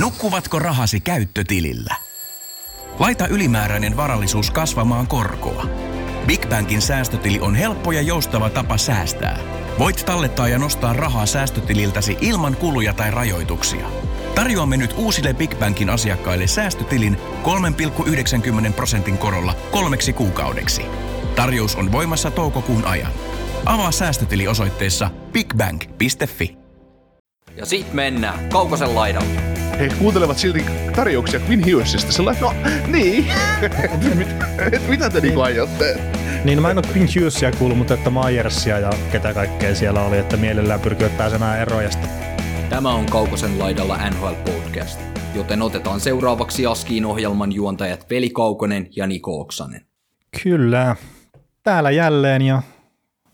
Nukkuvatko rahasi käyttötilillä? Laita ylimääräinen varallisuus kasvamaan korkoa. BigBankin säästötili on helppo ja joustava tapa säästää. Voit tallettaa ja nostaa rahaa säästötililtäsi ilman kuluja tai rajoituksia. Tarjoamme nyt uusille BigBankin asiakkaille säästötilin 3,90% korolla 3 kuukaudeksi. Tarjous on voimassa toukokuun ajan. Avaa säästötili osoitteessa bigbank.fi. Ja sit mennään Kaukosen laidalle. He kuuntelevat silti tarjouksia Quinn Hughesista. Sellainen, no niin, mitä te niinku aiotte? Niin, mä en oo Quinn Hughesia kuullut, mutta että Myersia ja ketä kaikkea siellä oli, että mielellään pyrkivät pääsemään erojasta. Tämä on Kaukosen laidalla NHL-podcast, joten otetaan seuraavaksi Askiin ohjelman juontajat Veli Kaukonen ja Niko Oksanen. Kyllä, täällä jälleen ja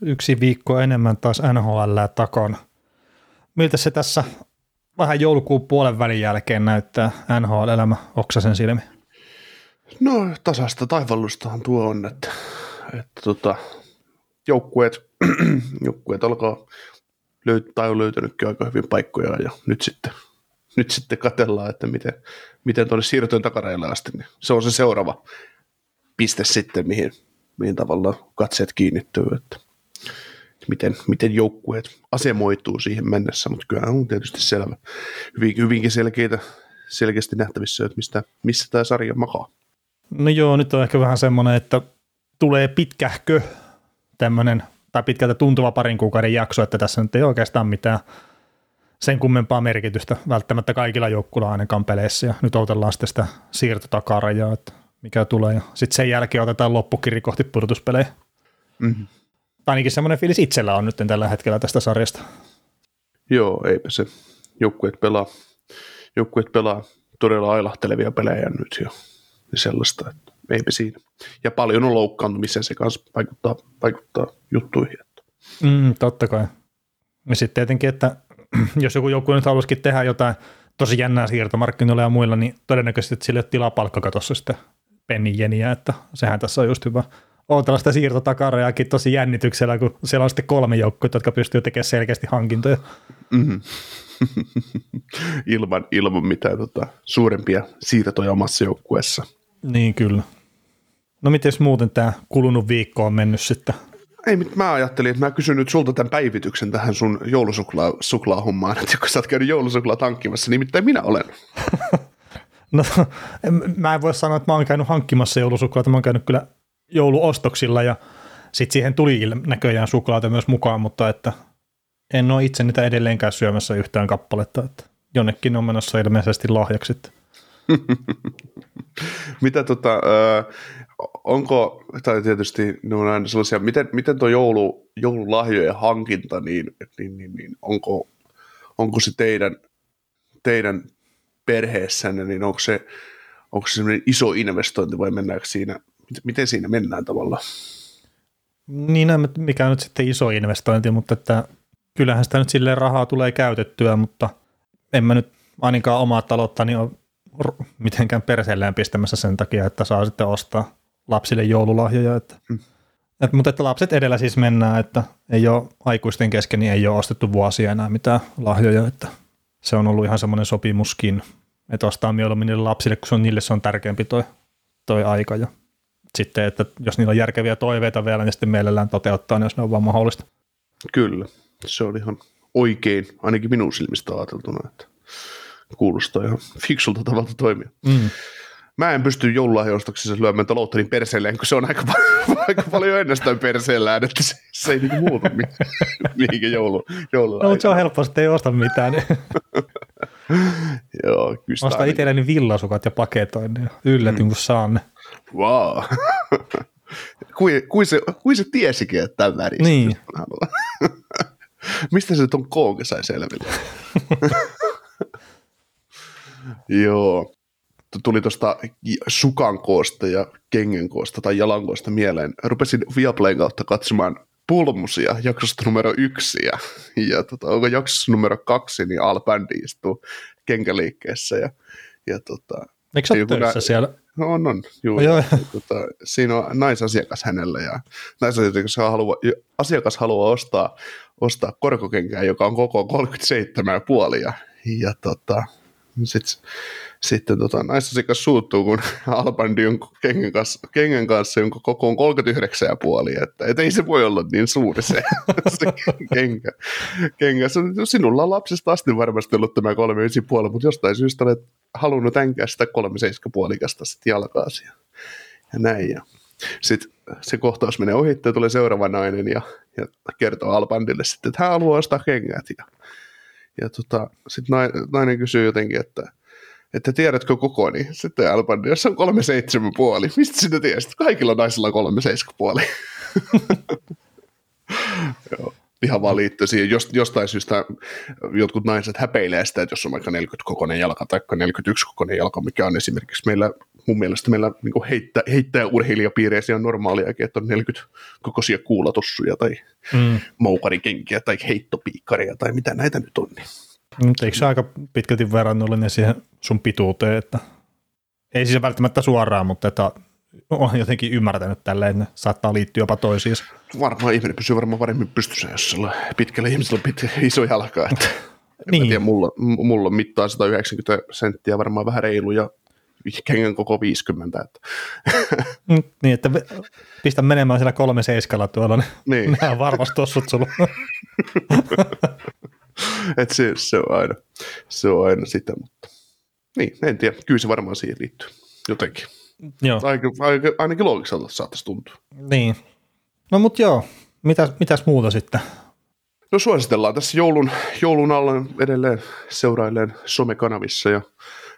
yksi viikko enemmän taas NHL takana. Miltä se tässä vähän joulukuun puolen välin jälkeen näyttää NHL-elämä Oksasen silmiin? No tasasta taivallustahan tuo on, että joukkueet alkaa löytää tai on löytänytkin aika hyvin paikkoja ja nyt sitten katsellaan, että miten tuonne siirrytään takareille asti. Niin se on se seuraava piste sitten, mihin tavallaan katseet kiinnittyy, että miten joukkueet asemoituu siihen mennessä, mutta kyllähän on tietysti selvä. Hyvinkin selkeästi nähtävissä, että missä tämä sarja makaa. No joo, nyt on ehkä vähän semmoinen, että tulee pitkähkö tämmöinen, tai pitkältä tuntuva parin kuukauden jakso, että tässä nyt ei oikeastaan mitään sen kummempaa merkitystä välttämättä kaikilla joukkueilla ainakaan peleissä, ja nyt odotellaan sitten sitä siirtotakarajaa, että mikä tulee, ja sitten sen jälkeen otetaan loppukiri kohti pudotuspelejä. Mm-hmm. Ainakin semmoinen fiilis itsellä on nyt tällä hetkellä tästä sarjasta. Joo, eipä se. Joukkueet pelaa todella ailahtelevia pelejä nyt jo. Ja sellaista, että eipä siinä. Ja paljon on loukkaantumisia, se kanssa vaikuttaa juttuihin. Totta kai. Ja sitten tietenkin, että jos joku joukkue nyt haluaisikin tehdä jotain tosi jännää siirtomarkkinoilla ja muilla, niin todennäköisesti sille ei ole tilaa palkkakatossa sitä penninjeniä, että sehän tässä on just hyvä. Ootella sitä siirtotakarajaakin tosi jännityksellä, kun siellä on sitten 3 joukkoa, jotka pystyy tekemään selkeästi hankintoja. Mm-hmm. ilman mitään suurempia siirtoja omassa joukkueessa. Niin kyllä. No miten muuten tämä kulunut viikko on mennyt sitten? Ei, mä ajattelin, että mä kysyn nyt sulta tämän päivityksen tähän sun joulusuklaahommaan, että kun sä oot käynyt joulusuklaa hankkimassa, nimittäin minä olen. No mä en voi sanoa, että mä oon käynyt hankkimassa joulusuklaata, mä oon käynyt kyllä jouluostoksilla ja sitten siihen tuli näköjään suklaata myös mukaan, mutta että en ole itse niitä edelleenkään syömässä yhtään kappaletta, että jonnekin on menossa ilmeisesti lahjaksi. Mitä onko, tai tietysti ne on aina sellaisia, miten tuo joululahjojen hankinta, niin onko se teidän perheessänne, niin onko se sellainen iso investointi vai mennäänkö siinä? Miten siinä mennään tavallaan? Niin, mikä on nyt sitten iso investointi, mutta että kyllähän sitä nyt silleen rahaa tulee käytettyä, mutta en mä nyt ainakaan omaa talouttani ole mitenkään perseellään pistämässä sen takia, että saa sitten ostaa lapsille joululahjoja. Mutta että lapset edellä siis mennään, että ei ole aikuisten kesken, niin ei ole ostettu vuosia enää mitään lahjoja, että se on ollut ihan semmoinen sopimuskin, että ostaa mieluummin niille lapsille, kun niille se on tärkeämpi toi aika ja sitten, että jos niillä on järkeviä toiveita vielä, niin sitten mielellään toteuttaa ne, jos ne on vaan mahdollista. Kyllä, se on ihan oikein, ainakin minun silmistä ajateltuna, että kuulostaa ihan fiksulta tavalta toimia. Mm. Mä en pysty joululahjoostoksessa lyömään talouttelin perseelleen, kun se on aika paljon ennestään perseellään, että se ei niinku muuta mihinkin joululla. No, mutta se on helppoa, että ei osta mitään. Joo, osta itselleni villasukat ja paketoin, niin yllätyn kun saan ne. Wow. Kui se tiesikin, että tämän väristä. Niin. Mistä se ton koonkin sai selville? Joo. Tuli tuosta sukan koosta ja kengen koosta tai jalan koosta mieleen. Rupesin Viaplayn kautta katsomaan Pulmusia, jaksosta numero 1. Ja onko jaksossa numero 2, niin Al-Bändi istuu kenkäliikkeessä. Eikö sä ole töissä siellä? No on, juu. Oh, siinä on naisasiakas hänellä ja asiakas haluaa ostaa korkokenkää, joka on koko 37,5 ja Sitten naisasiakas suuttuu, kun Albandi on kengen kanssa, jonka koko on 39,5, että ei se voi olla niin suuri se kengä. Sinulla on lapsesta asti varmasti ollut tämä 39,5, mutta jostain syystä olet halunnut änkää sitä 37,5 sitten jalkaasi ja näin. Ja sitten se kohtaus menee ohi, ja tulee seuraava nainen ja kertoo Albandille sitten, että hän haluaa ostaa kengät ja sitten nainen kysyy jotenkin, että tiedätkö kokoni? Sitten Albandi, jos on 37,5. Mistä sinä tiesit? Kaikilla naisilla on 37,5. Joo, ihan vaan liittyy siihen. Jostain syystä jotkut naiset häpeilee sitä, että jos on vaikka 40-kokoinen jalka tai 41-kokoinen jalka, mikä on esimerkiksi meillä, mun mielestä meillä niin heittää urheilijapiireissä on normaaliakin, että on 40-kokoisia kuulatussuja tai moukarikenkiä tai heittopiikkaria tai mitä näitä nyt on. Niin. Mutta eikö se aika pitkälti verrannollinen siihen sun pituuteen, että ei siis välttämättä suoraan, mutta että on jotenkin ymmärtänyt tälleen, ne saattaa liittyä jopa toisiinsa. Varmaan ihminen pysyy paremmin pystyssä, jos pitkällä ihmisellä on iso jalka. Että niin. En tiedä, mulla on mittaa 190 senttiä, varmaan vähän reilu ja kengän koko 50. Että. Niin, että pistä menemään siellä 37 tuolla, niin nämä on varmasti tossut sulla. Että se on aina sitä, mutta niin, en tiedä, kyllä se varmaan siihen liittyy jotenkin. Joo. Ainakin loogiselta saattaisi tuntua. Niin. No mut joo, mitäs muuta sitten? No suositellaan tässä joulun alla edelleen seurailleen somekanavissa ja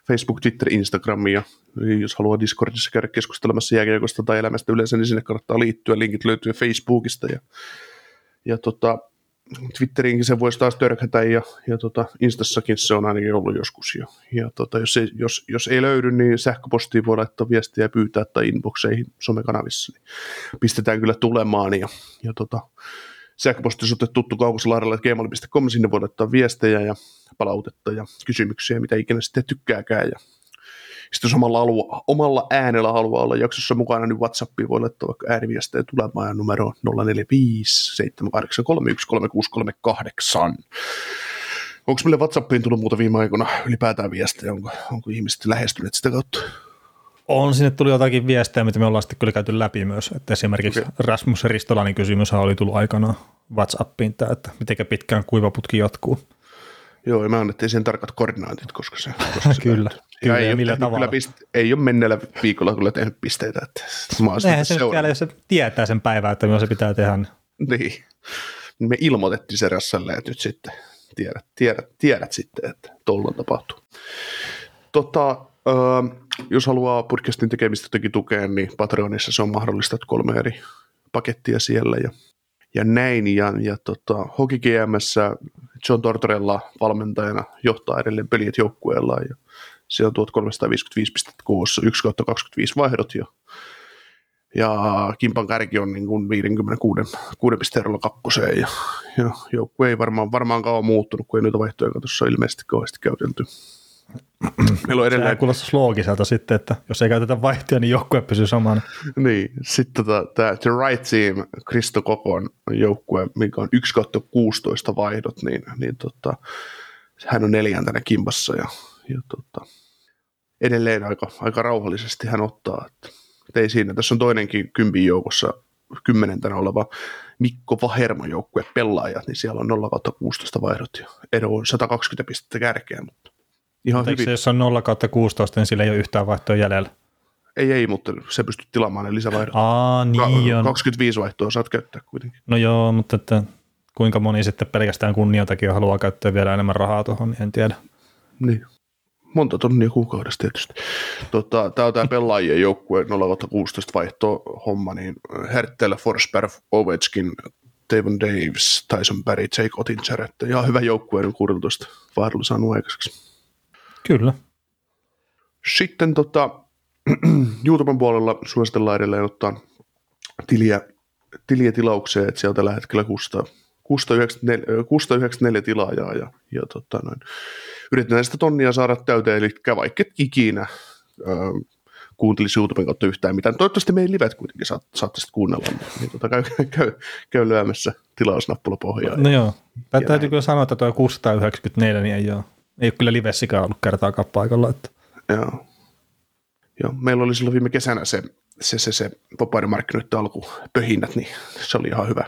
Facebook, Twitter, Instagram ja jos haluaa Discordissa käydä keskustelemassa jääkiekosta tai elämästä yleensä, niin sinne kannattaa liittyä. Linkit löytyy Facebookista ja Twitteriinkin se voisi taas törkätä ja Instassakin se on ainakin ollut joskus jo. Ja jos ei löydy, niin sähköpostiin voi laittaa viestiä ja pyytää tai inboxeihin somekanavissa. Niin pistetään kyllä tulemaan ja sähköpostisuudet tuttu kaukosalaaralla@gmail.com, sinne voi laittaa viestejä ja palautetta ja kysymyksiä, mitä ikinä sitten tykkääkään. Ja sitten jos omalla äänellä haluaa olla jaksossa mukana, niin WhatsAppiin voi laittaa vaikka ääniviestejä tulemaan numero 045 783 13638. Onko meille WhatsAppiin tullut muuta viime aikoina ylipäätään viestejä? Onko ihmiset lähestyneet sitä kautta? On, sinne tuli jotakin viestejä, mitä me ollaan sitten kyllä käyty läpi myös. Että esimerkiksi okay. Rasmus Ristolainen kysymyshän oli tullut aikanaan WhatsAppiin, että miten pitkään kuivaputki jatkuu. Joo, ja me annettiin sen tarkat koordinaatit, koska se... Kyllä. Ja ei ole menneellä viikolla kyllä tehnyt pisteitä. Eihän se nyt vielä, jos se tietää sen päivää, että milloin se pitää tehdä. Niin. Me ilmoitettiin se rassalle, että nyt sitten tiedät sitten, että tuolla tapahtuu. Jos haluaa podcastin tekemistä jotenkin tukea, niin Patreonissa se on mahdollista, että 3 eri pakettia siellä ja näin. Ja Hockey GM:ssä John Tortorella valmentajana johtaa edelleen peliet joukkueellaan ja siellä on 1355 pistettä kuussa, 1/25 vaihdot ja Kimpan kärki on niin kuin 56 pisteerolla 2 ja joukkue ei varmaankaan ole muuttunut, kun ei noita vaihtoja tuossa ilmeisesti kauheasti käytelty. Meillä on edelleen... Se kuulostaa loogiselta sitten, että jos ei käytetä vaihtoja, niin joukkue pysyy samana. Niin, sitten tämä The Right Team, Kristo Kokon joukkue, mikä on 1/16 vaihdot, niin hän on 4. Kimpassa ja edelleen aika rauhallisesti hän ottaa, että ei siinä. Tässä on toinenkin 10 joukossa 10. oleva Mikko Vahermo joukkue pelaajat, niin siellä on 0/16 vaihdot ja ero on 120 pistettä kärkeä, mutta ihan hyvin. Se, jos on 0/16, niin sillä ei ole yhtään vaihtoa jäljellä? Ei, mutta se pystyt tilaamaan ne lisävaihdot. Aa, niin on. 25 vaihtoa saat käyttää kuitenkin. No joo, mutta että kuinka moni sitten pelkästään kunniatakin haluaa käyttää vielä enemmän rahaa tuohon, niin en tiedä. Niin. Monta tonnia kuukaudessa tietysti. Tämä on tämä pelaajien joukkue 0-16 vaihto-homma, niin Hertel, Forsberg, Ovechkin, Devon Davis, Tyson Barry, Jake Ottinger, että ihan hyvä joukkue, niin 16 vaihdolla saanut aikaiseksi. Kyllä. Sitten YouTuben puolella suositellaan edelleen ottaa tiliä tilaukseen, että siellä on tällä hetkellä 694 tilaajaa ja yritetään sitä tonnia saada täyteen, eli vaikka ikinä kuuntelisi YouTuben kautta yhtään mitään. Toivottavasti meidän livet kuitenkin saatte sitten kuunnella, niin käy lyömässä tilausnappula pohjaa. No joo, täytyy kyllä sanoa, että tuo 694 niin ei ole Ei ole kyllä livessikään ollut kertaakaan paikalla. Että. Joo. Joo. Meillä oli silloin viime kesänä se vapaa-markkinoiden alkupöhinnät, niin se oli ihan hyvä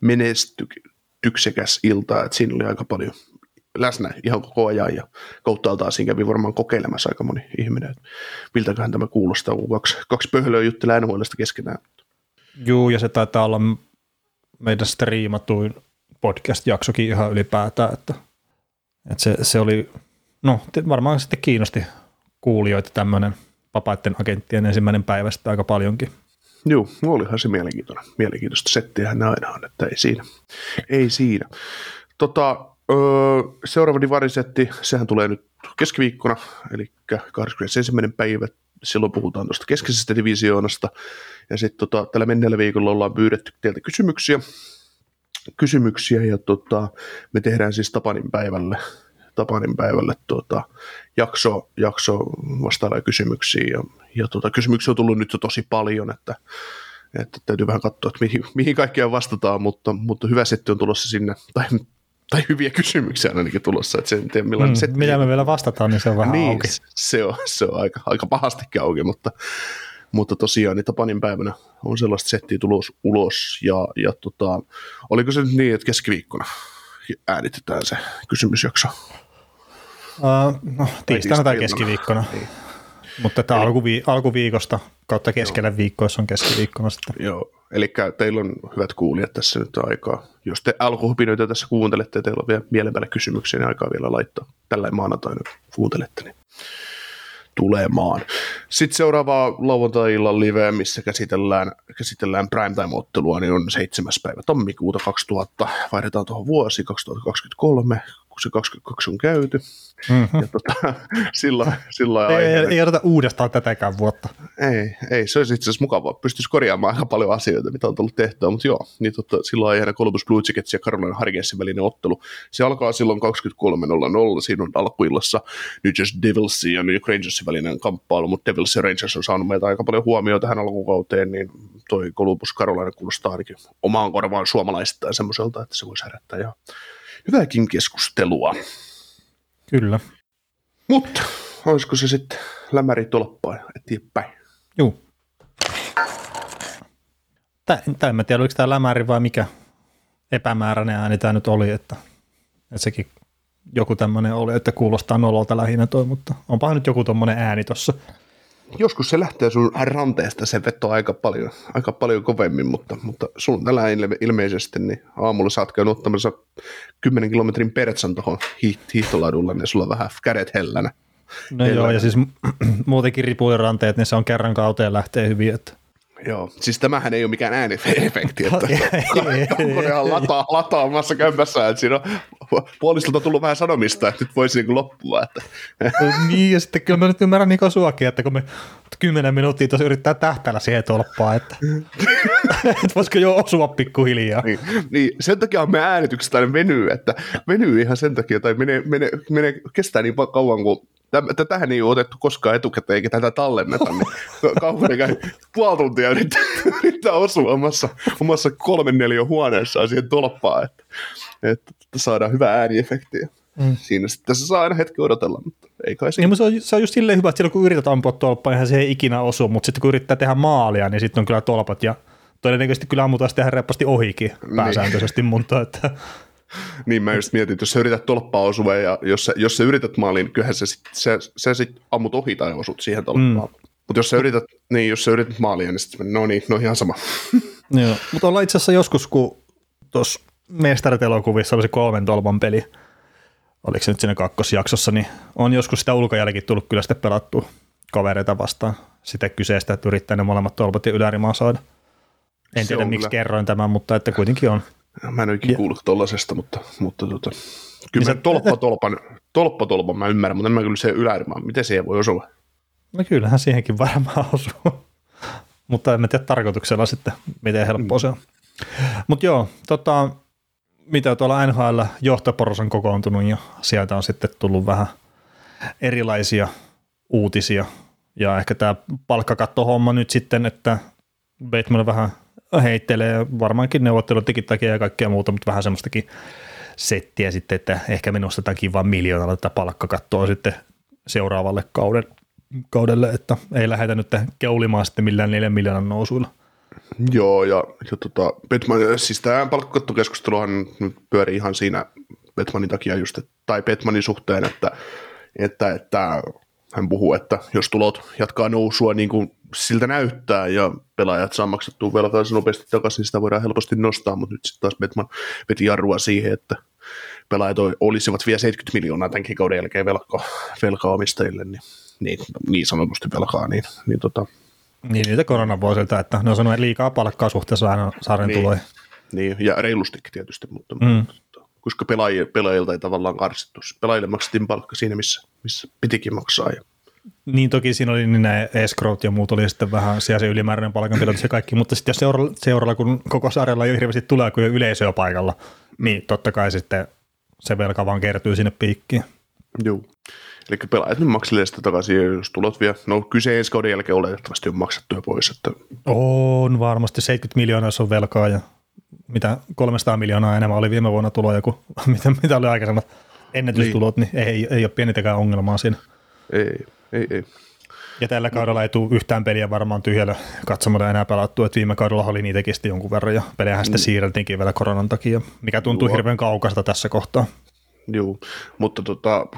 menestyksekäs ilta, että siinä oli aika paljon läsnä ihan koko ajan, ja kouttaaltaan siinä kävi varmaan kokeilemassa aika moni ihminen, että miltäköhän tämä kuulostaa, kun kaksi pöhlöä juttelee NHL:stä keskenään. Juu, ja se taitaa olla meidän striimatuin podcast-jaksokin ihan ylipäätään, että se oli, no varmaan sitten kiinnosti kuulijoita tämmöinen vapaiden agenttien ensimmäinen päivä sitten aika paljonkin. Joo, olihan se mielenkiintoista settiähän aina on, että ei siinä. Ei siinä. Seuraava divarisetti, sehän tulee nyt keskiviikkona, eli 21. päivä, silloin puhutaan tuosta keskeisestä divisioonasta, ja sitten tällä menneellä viikolla ollaan pyydetty teiltä kysymyksiä ja me tehdään siis Tapanin päivälle jakso vastailla kysymyksiin, ja kysymyksiä on tullut nyt jo tosi paljon, että täytyy vähän katsoa, että mihin kaikkea vastataan, mutta hyvä setti on tulossa sinne, tai hyviä kysymyksiä on ainakin tulossa, että en tiedä millainen setti. Mitä me vielä vastataan, niin se on vähän niin, auki. Se on aika pahastikin auki, mutta tosiaan niin Tapanin päivänä on sellaista settiä tulos ulos, ja oliko se nyt niin, että keskiviikkona äänitetään se kysymysjakso? No, tiistaina tai keskiviikkona. Niin. Mutta tämä alkuviikosta kautta keskellä viikkoissa on keskiviikkona sitten. Joo, eli teillä on hyvät kuulijat tässä nyt aikaa. Jos te alkuhupinoita tässä kuuntelette ja teillä on vielä mielenpäällä kysymyksiä, niin aikaa vielä laittaa. Tällainen maanantaina kuuntelette, niin tulemaan. Sitten seuraavaa lauantai-illan liveä, missä käsitellään primetime-ottelua, niin on 7. päivä tammikuuta 2000. Vaihdetaan tuohon vuosi 2023, kun se 22 on käyty. Mm-hmm. Ja sillä ei odota uudestaan tätäkään vuotta. Ei, se olisi itse asiassa mukavaa. Pystyisi korjaamaan aika paljon asioita, mitä on tullut tehtyä, mutta joo. Niin sillä aiheena Columbus Blue Jackets ja Carolina Hurricanesin välinen ottelu. Se alkaa silloin 23.00. Siinä on alkuillassa New Jersey Devilsin ja New York Rangersin välinen kamppailu, mutta Devils ja Rangers on saanut meiltä aika paljon huomioon tähän alkukauteen, niin toi Columbus Carolina kuulostaa ainakin omaan korvaan suomalaisittain semmoiselta, että se voisi herättää ihan hyvääkin keskustelua. Kyllä. Mutta olisiko se sitten lämäri tolppaa eteenpäin? Juu. En mä tiedä, oliko tämä lämäri vai mikä epämääräinen ääni tämä nyt oli, että sekin joku tämmöinen oli, että kuulostaa nololta lähinnä toi, mutta onpahan nyt joku tommoinen ääni tuossa. Joskus se lähtee sun ranteesta, se vetoo aika paljon kovemmin, mutta sun tällä ilmeisesti, niin aamulla sä oot käynyt ottamassa 10 kilometrin pertsan tuohon hiihtolaadulle, niin sulla on vähän kädet hellänä. No hellänä. Joo, ja siis muutenkin ripuliranteet, niin se on kerran kauteen lähtee hyvin. Että. Joo, siis tämähän ei ole mikään ääniefekti, että Kaukonen lataa omassa kämpässään, että siinä on puolistolta tullut vähän sanomista, että nyt voisi niin loppua. Että. Niin, ja sitten kyllä mä nyt ymmärrän Niko suakin, että kun me 10 minuuttia tuossa yrittää tähtäällä siihen tolppaan, että voisiko jo osua pikkuhiljaa. Niin, sen takia me äänitykset aina venyy, että venyy ihan sen takia, tai menee kestää niin kauan kuin. Tätähän ei ole otettu koskaan etukäteen, eikä tätä tallenneta, niin Kaukonen käy puoli tuntia yrittää osua omassa 3/4 huoneessaan siihen tolppaan, että saadaan hyvää ääniefektiä. Siinä sitten se saa aina hetki odotella, mutta ei kai siinä. Niin, se on just silleen hyvä, että silloin kun yrität ampua tolppaa, eihän se ei ikinä osu, mutta sitten kun yrittää tehdä maalia, niin sitten on kyllä tolpat ja todennäköisesti kyllä ammutaan sitten ihan reppasti ohikin pääsääntöisesti, niin. Mutta että. Niin mä just mietin, että jos sä yrität tolppaa osua ja jos sä yrität maaliin, kyllähän sä sit ammut ohi tai osut siihen tolppaan. Mm. Mutta jos sä yrität maalia, niin sitten no ihan sama. Joo, mutta ollaan itse asiassa joskus, kun tuossa mestarit-elokuvissa oli se 3 tolpan peli, oliko se nyt siinä 2. jaksossa, niin on joskus sitä ulkojälkiä tullut kyllä sitten pelattua kavereita vastaan sitä kyseistä, että yrittää ne molemmat tolpat ja ylärimaan saada. En tiedä miksi kerroin tämän, mutta että kuitenkin on. Mä en oikein kuullut tollasesta, mutta kyllä niin tolppa mä ymmärrän, mutta en mä kyllä se ylärimaan. Miten siihen voi osua? No kyllähän siihenkin varmaan osuu, mutta en mä tiedä tarkoituksella sitten, miten helppoa se on. Mutta joo, mitä tuolla NHL johtoporras on kokoontunut ja sieltä on sitten tullut vähän erilaisia uutisia. Ja ehkä tämä palkkakattohomma nyt sitten, että Bettman vähän heittelee varmaankin neuvottelutikin takia ja kaikkea muuta, mutta vähän semmoistakin settiä sitten, että ehkä me nostetaankin vain miljoonalla tätä palkkakattoa sitten seuraavalle kaudelle, että ei lähdetä nyt keulimaan sitten millään 4 miljoonan nousuilla. Joo, ja Bettman, siis tämä palkkakattokeskusteluhan pyörii ihan siinä Bettmanin takia just, tai Bettmanin suhteen, että hän puhuu, että jos tulot jatkaa nousua niin kuin siltä näyttää ja pelaajat saa maksettua velkaansa nopeasti takaisin, sitä voidaan helposti nostaa, mutta nyt sitten taas Bettman veti jarrua siihen, että pelaajat olisivat vielä 70 miljoonaa tämänkin kauden jälkeen velkaa omistajille, niin sanotusti velkaa, niin niitä koronan vuosilta, että ne on sanonut liikaa palkkaa suhteessa aina saaren tuloja. Niin, ja reilustikin tietysti, mutta koska pelaajilta ei tavallaan karsittu. Pelaajille maksettiin palkka siinä, missä pitikin maksaa. Niin toki siinä oli niin nämä escrowt ja muut oli sitten vähän siellä se ylimääräinen palkanpidotus ja kaikki, mutta sitten jos seuralla, kun koko saarella jo hirveästi tulee, kun jo yleisöä paikalla, niin totta kai sitten se velka vaan kertyy sinne piikkiin. Joo. Eli pelaajat nyt makselee sitä takaisin, jos tulot vielä. No kyse ensi kauden jälkeen oletettavasti on maksettu jo pois. Että... On varmasti 70 miljoonaa, jos on velkaa ja mitä 300 miljoonaa enemmän oli viime vuonna tuloja kuin mitä oli aikaisemmat ennätystulot, niin ei ole pienitäkään ongelmaa siinä. Ei. Ja tällä kaudella ei tule yhtään peliä varmaan tyhjällä katsomatta enää pelattua, että viime kaudella oli niitäkin sitten jonkun verran ja pelejähän sitä siirreltiinkin vielä koronan takia, mikä tuntuu hirveän kaukasta tässä kohtaa. Joo, mutta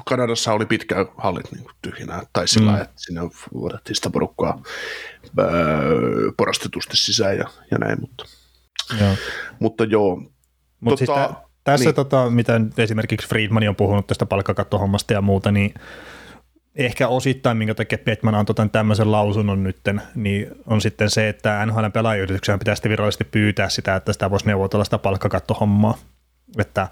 Kanadassa oli pitkään hallit niin tyhjänä, tai sillä että sinne otettiin sitä porukkaa porastetusti sisään ja näin, mutta joo. Mutta siis tässä, niin. Mitä esimerkiksi Friedman on puhunut tästä palkkakattohommasta ja muuta, niin ehkä osittain, minkä takia Bettman antoi tämmöisen lausunnon nytten, niin on sitten se, että NHL:n pelaajayrityksen pitää sitten virallisesti pyytää sitä, että sitä voisi neuvotella sitä palkkakattohommaa, että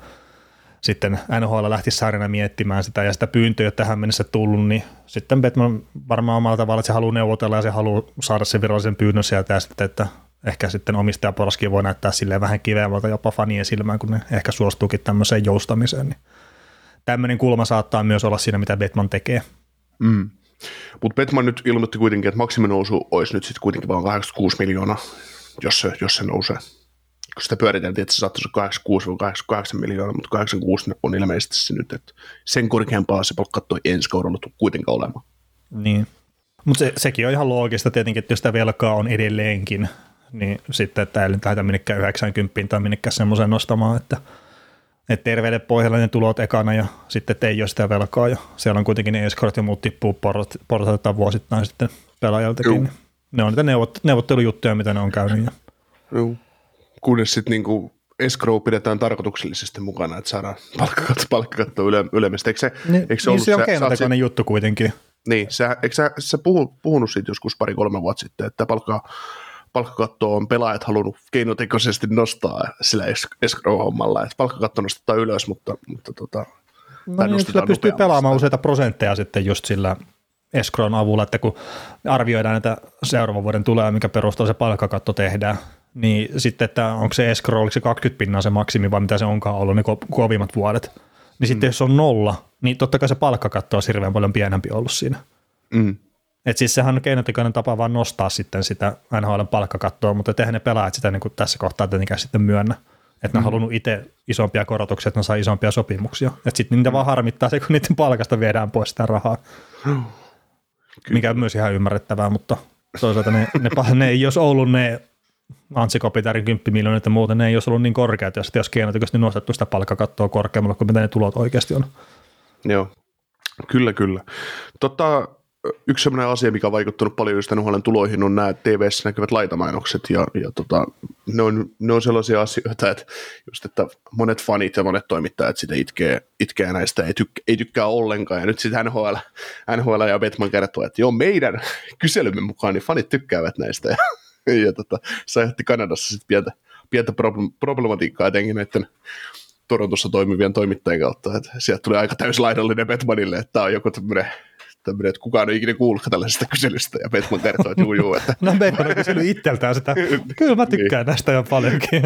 sitten NHL lähti saarena miettimään sitä ja sitä pyyntöä tähän mennessä tullut, niin sitten Bettman varmaan omalla tavalla, että se haluaa neuvotella ja se haluaa saada sen virallisen pyynnön sieltä ja sitten, että ehkä sitten omistajaporaskin voi näyttää silleen vähän kiveämältä jopa fanien silmään, kun ne ehkä suostuukin tämmöiseen joustamiseen. Niin tämmöinen kulma saattaa myös olla siinä, mitä Bettman tekee. Mm. Mutta Bettman nyt ilmoitti kuitenkin, että maksiminousu olisi nyt sitten kuitenkin vain 86 miljoonaa, jos se nousee. Kun sitä pyöriteltiin, että se saattaisi olla 86-88 miljoonaa, mutta 86 on ilmeisesti se nyt, että sen korkeampaa se palkkatto ei ensi kaudella tule kuitenkaan olemaan. Niin, mutta sekin on ihan loogista tietenkin, että jos sitä velkaa on edelleenkin, niin sitten, että ei lähdetä minnekään 90 tai minnekään semmoiseen nostamaan, että terveiden pohjalla ne tulot ekana ja sitten, että ei ole sitä velkaa ja siellä on kuitenkin ne eskorot ja muut tippuu portaita vuosittain sitten pelaajaltakin. Niin ne on niitä neuvottelujuttuja, mitä ne on käynyt. Joo. Kunnes sitten niinku escrow pidetään tarkoituksellisesti mukana, että saadaan palkkakatto ylemmistä. Eikö se on keinotekoinen juttu kuitenkin. Niin, eikö sä puhunut siitä joskus 2-3 vuotta sitten, että palkkakatto on pelaajat halunnut keinotekoisesti nostaa sillä escrow-hommalla, että palkkakatto nostetaan ylös, mutta no niin, sillä pystyy pelaamaan useita prosentteja sitten just sillä escrown avulla, että kun arvioidaan, että seuraavan vuoden tulee, mikä perustuu se palkkakatto tehdään, niin sitten, että onko se escrow, oliko se 20% se maksimi vai mitä se onkaan ollut ne kovimmat vuodet, niin sitten jos on 0, niin totta kai se palkkakatto on hirveän paljon pienempi ollut siinä. Mm. Että siis sehän on keinotekoinen tapa vaan nostaa sitten sitä NHL:n palkkakattoa, mutta eihän ne pelaajat sitä niin kuin tässä kohtaa tietenkään sitten myönnä. Että ne on halunnut itse isompia korotuksia, että ne saa isompia sopimuksia. Että sitten niitä vaan harmittaa se, kun niiden palkasta viedään pois sitä rahaa, mikä on myös ihan ymmärrettävää, mutta toisaalta ne ei olisi ollut ne Antsi Kopitarin 10 miljoonat ja muuten, ne ei olisi ollut niin korkeat, jos keinotekoisesti nostettu sitä palkkakattoa korkeammalle kuin mitä ne tulot oikeasti on. Joo, kyllä. Yksi sellainen asia, mikä on vaikuttanut paljon just NHL:n tuloihin, on nämä TV:ssä näkyvät laitamainokset, ja ne on sellaisia asioita, että monet fanit ja monet toimittajat sitä itkee näistä, ei tykkää ollenkaan, ja nyt sitten NHL ja Bettman kertoo, että joo, meidän kyselymme mukaan niin fanit tykkäävät näistä, ja se aiheutti Kanadassa sitten pientä problematiikkaa jotenkin näiden Torontossa toimivien toimittajien kautta, että sieltä tuli aika täyslaidallinen Bettmanille, että tämä on joku tämmöinen, että kukaan ei ikinä kuullutkaan tällaisesta kyselystä, ja Bettman kertoo, että juu. Että... No Bettman on kysynyt itseltään sitä. Kyllä mä tykkään näistä jo paljonkin.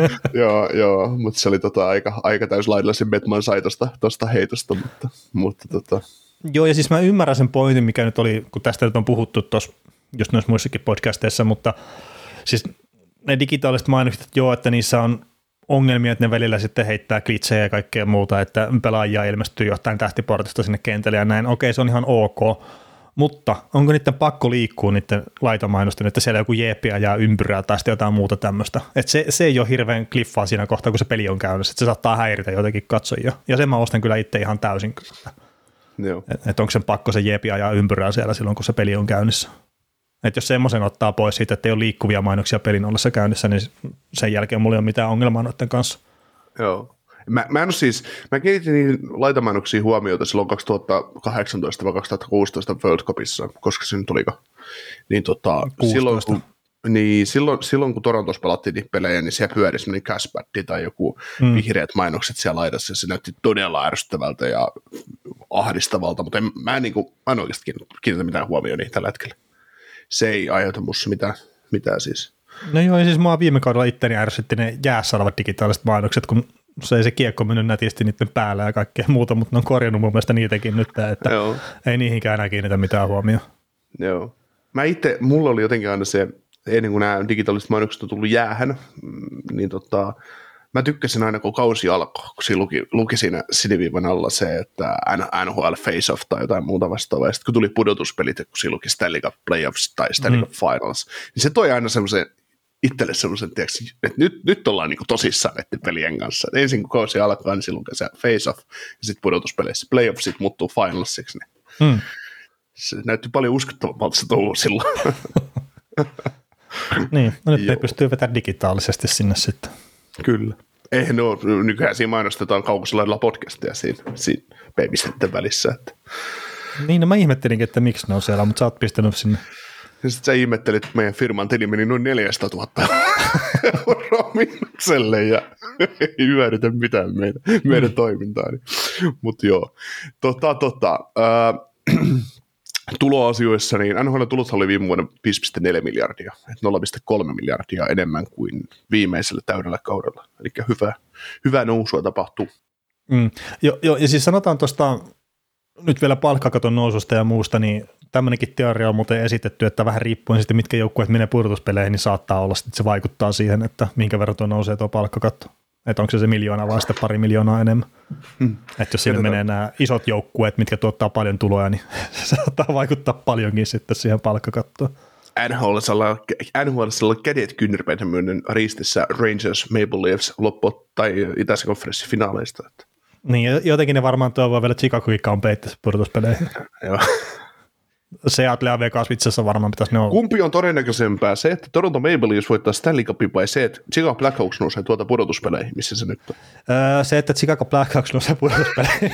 joo, mutta se oli aika täyslaidallisen Bettman sai tuosta heitosta, mutta. Joo, ja siis mä ymmärrän sen pointin, mikä nyt oli, kun tästä nyt on puhuttu tuossa, just noissa muissakin podcasteissa, mutta siis ne digitaaliset mainokset, että niissä on ongelmia, että ne välillä sitten heittää klitsejä ja kaikkea muuta, että pelaajia ilmestyy jostain tähtiportista sinne kentälle ja näin. Okei, se on ihan ok, mutta onko niiden pakko liikkua niiden laitamainosten, että siellä joku jeepi ajaa ympyrää tai sitten jotain muuta tämmöistä. Että se ei ole hirveän kliffaa siinä kohtaa, kun se peli on käynnissä, että se saattaa häiritä jotenkin katsojia. Ja sen mä ostan kyllä itse ihan täysin. Että onko sen pakko se jeepi ajaa ympyrää siellä silloin, kun se peli on käynnissä. Että jos semmoisen ottaa pois siitä, että ei ole liikkuvia mainoksia pelin ollessa käynnissä, niin sen jälkeen mulla ei ole mitään ongelmaa noiden kanssa. Joo. Mä kiinnitin niin laitamainoksiin huomiota silloin 2018 vai 2016 World Cupissa, koska se nyt oliko. Niin, silloin kun Torontossa pelattiin niitä pelejä, niin siellä pyöri semmoinen cashpaddi tai joku vihreät mainokset siellä laidassa, ja se näytti todella ärsyttävältä ja ahdistavalta, mutta mä en oikeasti kiinnitä mitään huomioon niihin tällä hetkellä. Se ei aiheuta musta mitään siis. No joo, ja siis mua viime kaudella itteni ärsytti ne jäässä olevat digitaaliset mainokset, kun se kiekko on mennyt nätisti niiden päällä ja kaikkea muuta, mutta ne on korjannut mun mielestä niitäkin nyt, että ei niihinkään enää kiinnitä mitään huomioon. Joo. Mulla oli jotenkin aina se, ennen kuin nämä digitaaliset mainokset on tullut jäähän, niin mä tykkäsin aina, kun kausi alkoi, kun siinä luki siinä siniviivan alla se, että NHL face-off tai jotain muuta vastaavaa, ja sitten kun tuli pudotuspelit, kun siinä luki Stanley Cup playoffs tai Stanley Cup finals, niin se toi aina semmoisen itselle semmoisen, että nyt ollaan niinku tosissaan näiden pelien kanssa. Et ensin kun kausi alkaa, niin silloin se face-off, ja sitten pudotuspeleissä playoffsit muuttuu finalsiksi. Niin. Se näytti paljon uskottavammalta se touhu silloin. Niin, no nyt ei pystyy vetämään digitaalisesti sinne sitten. Kyllä. Nykyään siinä mainostetaan kaukosalaidalla podcastia siinä babysetten välissä. Että. Niin, no mä ihmettelinkin, että miksi ne on siellä, mutta sä oot pistänyt sinne. Ja sit sä ihmettelit, että meidän firman tili meni noin 400 000 € mikselle ja ei hyödytä mitään meidän toimintaa. Niin. Mutta joo, tuloasioissa, niin NHL tulot oli viime vuonna 5,4 miljardia, 0,3 miljardia enemmän kuin viimeisellä täydellä kaudella, eli hyvää nousua tapahtuu. Joo, ja siis sanotaan tuosta nyt vielä palkkakaton noususta ja muusta, niin tämmöinenkin teoria on muuten esitetty, että vähän riippuen siitä, mitkä joukkueet menee pudotuspeleihin, niin saattaa olla, että se vaikuttaa siihen, että minkä verran tuo nousee tuo palkkakatto. Että onko se 1 miljoona vai sitten 2 miljoonaa enemmän. Että jos sinne menee nämä isot joukkueet, mitkä tuottaa paljon tuloja, niin se saattaa vaikuttaa paljonkin sitten siihen palkkakattoon. NHL:ssä on kädet kyynärpäin myönnen ristissä Rangers, Maple Leafs tai itäisen konferenssin finaaleista. Niin, jotenkin ne varmaan toivoo vielä Chicagokaan peittäisi pudotuspeleihin. Joo. Seattle ja Vegas itse asiassa varmaan pitäisi ne olla. Kumpi on todennäköisempää? Se, että Toronto Maple Leafs voittaa Stanley Cupin vai se, että Chicago Blackhawks nousee tuolta pudotuspeleihin? Missä se nyt on? Se, että Chicago Blackhawks nousee pudotuspeleihin.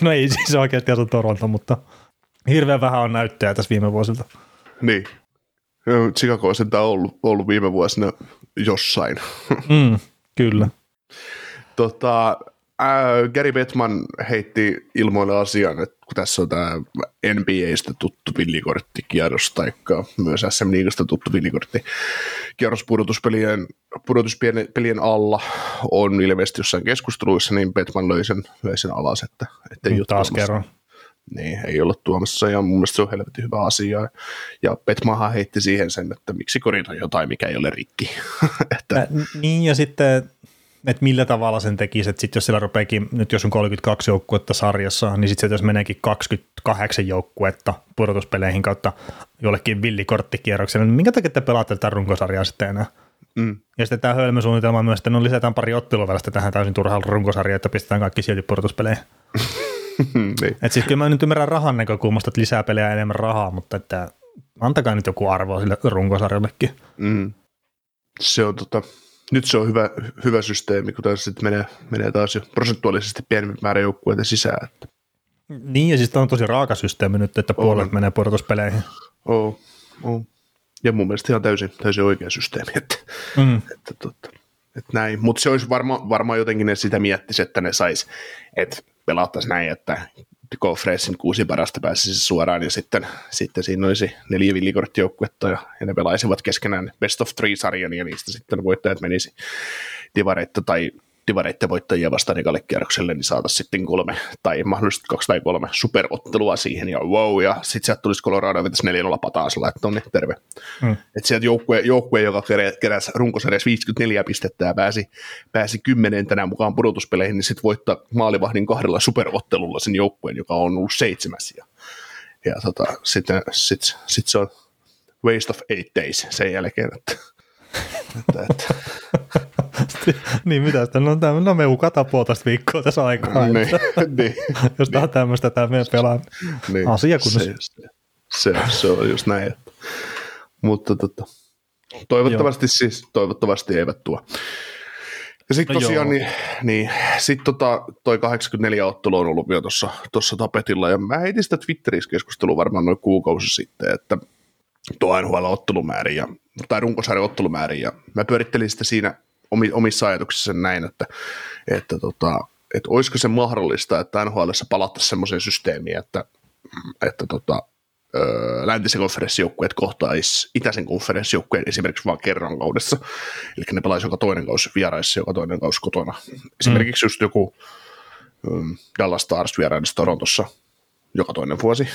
No ei siis oikeasti ole Toronto, mutta hirveän vähän on näyttöjä tässä viime vuosilta. Niin. Chicago on sentään ollut viime vuosina jossain. Kyllä. Gary Bettman heitti ilmoille asian, että kun tässä on tämä NBA:stä tuttu villikorttikierros, taikka myös SM-liigasta tuttu villikorttikierros pudotuspelien alla on ilmeisesti jossain keskusteluissa, niin Bettman löi sen alas, että ei ole taas kerran. Niin, ei olla tuomassa, ja mun mielestä se on helvetin hyvä asia. Ja Bettmanhan heitti siihen sen, että miksi korjata jotain, mikä ei ole rikki. Niin, ja sitten että millä tavalla sen tekisi, että sit jos siellä rupeekin, nyt jos on 32 joukkuetta sarjassa, niin sitten jos meneekin 28 joukkuetta pudotuspeleihin kautta jollekin villikorttikierrokselle, niin minkä takia te pelaatte tätä runkosarjaa sitten enää? Ja sitten tämä hölmösuunnitelma myös, että lisätään pari otteluvälistä tähän täysin turhaan runkosarjaa, että pistetään kaikki silti pudotuspeleihin. Niin. Että siis kyllä mä nyt ymmärrän rahan näkökulmasta, että lisää pelejä enemmän rahaa, mutta että antakaa nyt joku arvoa sille runkosarjallekin. Se on Nyt se on hyvä systeemi, kun taas sitten menee taas jo prosentuaalisesti pienempi määrä joukkueita sisään. Niin, ja siis tämä on tosi raaka systeemi nyt, että puolet menee pudotuspeleihin. Joo. Ja mun mielestä ihan täysin oikea systeemi, että näin. Mutta se olisi varmaan jotenkin ne sitä miettisi, että ne sais, että pelattaisi näin, että konferenssin 6 parasta pääsisi suoraan, ja sitten siinä olisi 4 villikorttijoukkuetta, ja ne pelaisivat keskenään best of 3 -sarjan, ja niistä sitten voittajat menisi divareita tai divareitten voittajia vastaan ekalle kierrokselle, niin saataisiin sitten 3 tai mahdollisesti 2 tai 3 superottelua siihen, ja wow, ja sitten sieltä tulisi Colorado vetäisi 4-0 pataasella, että tonne, terve. Mm. Että sieltä joukkue, joka keräsi runkosarjassa 54 pistettä ja pääsi 10 tänään mukaan pudotuspeleihin, niin sitten voittaa maalivahdin 2 superottelulla sen joukkueen, joka on ollut 7. Ja sitten se on waste of 8 days sen jälkeen, että. Niin mitä sitä, no me hukataan puolitoista viikkoa tässä aikaa, niin. Jos tämä on tämmöistä, tämä meidän pelaa niin, asia kun se on just näin, että. Mutta toivottavasti joo. Siis, toivottavasti eivät tuo. Ja sitten tosiaan, no niin sitten toi 84 ottelu on ollut jo tuossa tapetilla, ja mä heitin sitä Twitterissä keskustelua varmaan noin kuukausi sitten, että tuo NHL-ottelumäärin tai runkosarja-ottelumäärin, ja mä pyörittelin sitä siinä omissa ajatuksissa näin, että olisiko se mahdollista, että NHL:ssä palattaisiin semmoiseen systeemiin, että läntisen konferenssijoukkueet kohtaisi itäisen konferenssijoukkueen esimerkiksi vain kerran kaudessa, eli ne pelaisi joka toinen kausi vieraissa, joka toinen kausi kotona. Esimerkiksi just joku Dallas Stars vierailisi Torontossa joka toinen vuosi,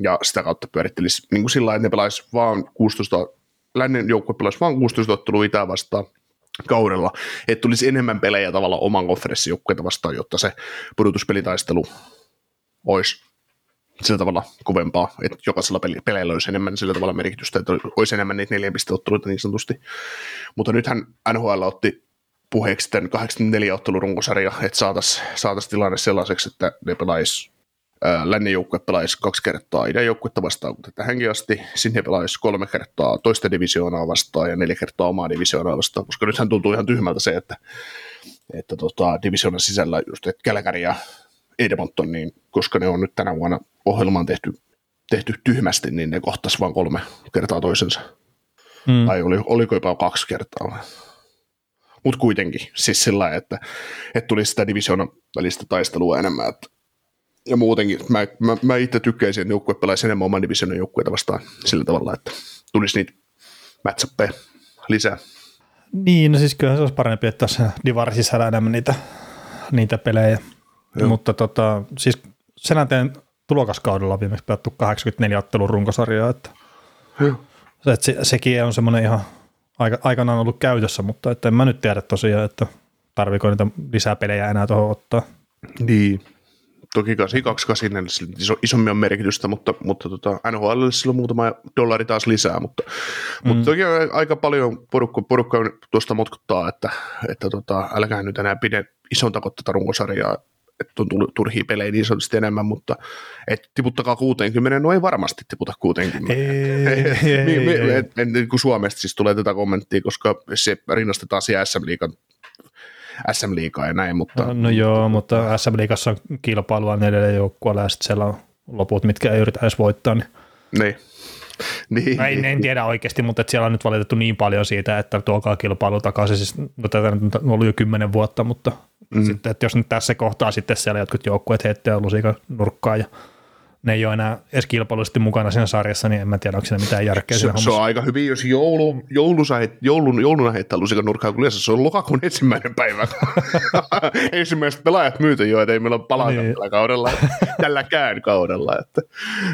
ja sitä kautta pyörittelisi niin kuin sillä lailla, että ne pelaisi vaan 16, lännen joukkue pelaisi vaan 16 ottelua itää vastaan kaudella, että tulisi enemmän pelejä tavallaan oman konferenssijoukkueita vastaan, jotta se pudotuspelitaistelu olisi sillä tavalla kovempaa, että jokaisella peleillä olisi enemmän sillä tavalla merkitystä, että olisi enemmän niitä 4 pisteotteluita niin sanotusti. Mutta nythän NHL otti puheeksi tämän 84 ottelun runkosarja, että saataisiin tilanne sellaiseksi, että ne pelaisi lännen joukkue pelaisi 2 kertaa idän joukkuetta vastaan, kuten tähänkin asti. Sinne pelaisi 3 kertaa toista divisioonaa vastaan ja 4 kertaa omaa divisioonaa vastaan, koska nythän tuntuu ihan tyhmältä se, että divisioonan sisällä just Calgary ja Edmonton, niin koska ne on nyt tänä vuonna ohjelmaan tehty tyhmästi, niin ne kohtaisi vain 3 kertaa toisensa. Mm. Tai oliko jopa 2 kertaa. Mutta kuitenkin, siis sillä lailla, että tulisi sitä divisioonan välistä taistelua enemmän, että ja muutenkin, mä itse tykkäisin, että joukkue pelaisi enemmän oman divisionin joukkueita vastaan sillä tavalla, että tulisi niitä matchappeja lisää. Niin, no siis kyllähän se olisi parempi, että olisi divarin sisällä enemmän niitä pelejä. Joo. Mutta siis Selänteen tulokaskaudella on viimeksi pelattu 84 ottelun runkosarjaa, että sekin on semmoinen ihan aikanaan ollut käytössä, mutta en mä nyt tiedä tosiaan, että tarviiko niitä lisää pelejä enää tuohon ottaa. Niin. Toki 2-8 isommin on merkitystä, mutta NHL sillä on muutama dollari taas lisää, mutta toki aika paljon porukka tuosta motkuttaa, että älkää nyt enää pide isonta tätä runkosarjaa, että on tullut turhia pelejä niin sanotusti enemmän, mutta et tiputtakaa 60, no ei varmasti tiputa 60. Niin kuin Suomesta siis tulee tätä kommenttia, koska se rinnastetaan siihen SM-liigaa ja näin, mutta... No joo, mutta SM-liigassa on kilpailua 4 joukkueella ja sitten siellä on loput, mitkä ei yritä edes voittaa. Niin. No en tiedä oikeasti, mutta siellä on nyt valitettu niin paljon siitä, että tuokaa kilpailu takaisin. Siis, no tätä on ollut jo 10 vuotta, mutta sitten, että jos nyt tässä kohtaa sitten siellä jotkut joukkueet heittää lusikan nurkkaan ja ne ei ole enää edes kilpailuisesti mukana siinä sarjassa, niin en mä tiedä, onko siinä mitään järkeä. Se on aika hyvin, jos jouluna heittää lusikan nurkkaan, kun se on lokakuun 1. päivä. Ensimmäiset pelaajat myyty jo, että ei meillä ole palata tällä kaudella, tälläkään kaudella. Että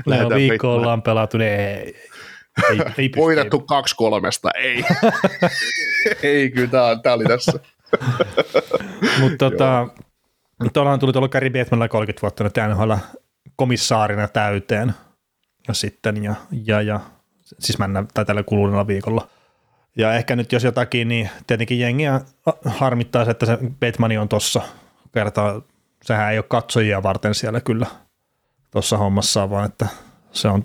no, viikko ollaan pelattu, niin ei voitettu 2-3, ei. Ei, kyllä tämä oli tässä. Mutta tuollahan tuli tuolla Gary Bettmanilla 30 vuotta nyt NHL:llä komissaarina täyteen ja sitten ja siis mennään tällä kuluneella viikolla. Ja ehkä nyt jos jotakin, niin tietenkin jengiä harmittaa se, että se Bettman on tuossa kertaa. Sehän ei ole katsojia varten siellä kyllä tuossa hommassa, vaan että se on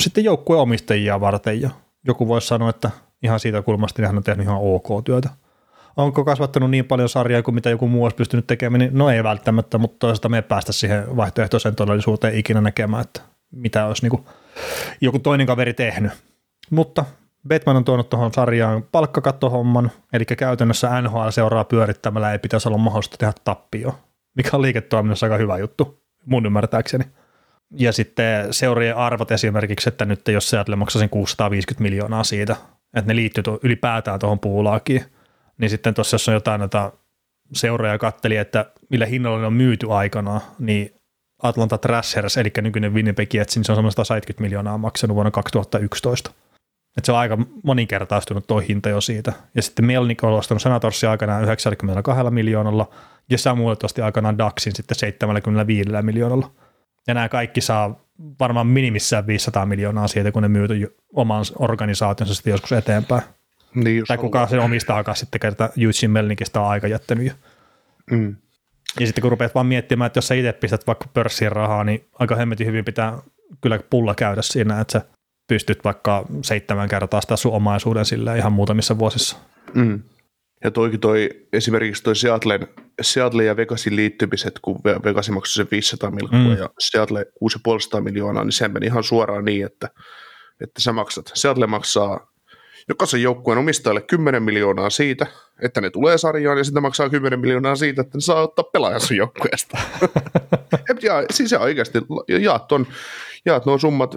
sitten joukkueen omistajia varten. Ja joku voisi sanoa, että ihan siitä kulmasta niin hän on tehnyt ihan ok työtä. Onko kasvattanut niin paljon sarjaa kuin mitä joku muu olisi pystynyt tekemään, niin no ei välttämättä, mutta toisaalta me ei päästä siihen vaihtoehtoiseen todellisuuteen ikinä näkemään, että mitä olisi niin kuin joku toinen kaveri tehnyt. Mutta Bettman on tuonut tuohon sarjaan palkkakattohomman, eli käytännössä NHL seuraa pyörittämällä ei pitäisi olla mahdollista tehdä tappioon, mikä on liiketoiminnassa aika hyvä juttu, mun ymmärtääkseni. Ja sitten seurien arvot esimerkiksi, että nyt jos Seattle maksaisi 650 miljoonaa siitä, että ne liittyy ylipäätään tuohon puulaakiin, niin sitten tuossa jos on jotain seuraaja katseli, että millä hinnalla ne on myyty aikanaan, niin Atlanta Thrashers, eli nykyinen Winnipeg Jets, niin se on semmoista 170 miljoonaa maksanut vuonna 2011. Et se on aika moninkertaistunut tuo hinta jo siitä. Ja sitten Melnik on ostanut Senatorsia aikanaan 92 miljoonalla, ja Samuel osti aikanaan Ducksin sitten 75 miljoonalla. Ja nämä kaikki saa varmaan minimissään 500 miljoonaa siitä, kun ne myyty oman organisaationsa sitten joskus eteenpäin. Niin, tai kukaan sen omistaakaan sitten kertaa Eugene Melnikistä on aika jättänyt jo. Mm. Ja sitten kun rupeat vaan miettimään, että jos sä itse pistät vaikka pörssiin rahaa, niin aika hemmetin hyvin pitää kyllä pulla käydä siinä, että sä pystyt vaikka 7 kertaa sitä sun omaisuuden silleen ihan muutamissa vuosissa. Mm. Ja toikin toi, esimerkiksi toi Seattle ja Vegasin liittymiset, kun Vegasi maksoi sen 500 miljoonaa ja Seattle 650 miljoonaa, niin se meni ihan suoraan niin, että sä maksat. Seattle maksaa jokaisen joukkueen omistajalle 10 miljoonaa siitä, että ne tulee sarjaan, ja sitä maksaa 10 miljoonaa siitä, että ne saa ottaa pelaajan sun joukkueesta. Siis se oikeasti jaat nuo summat.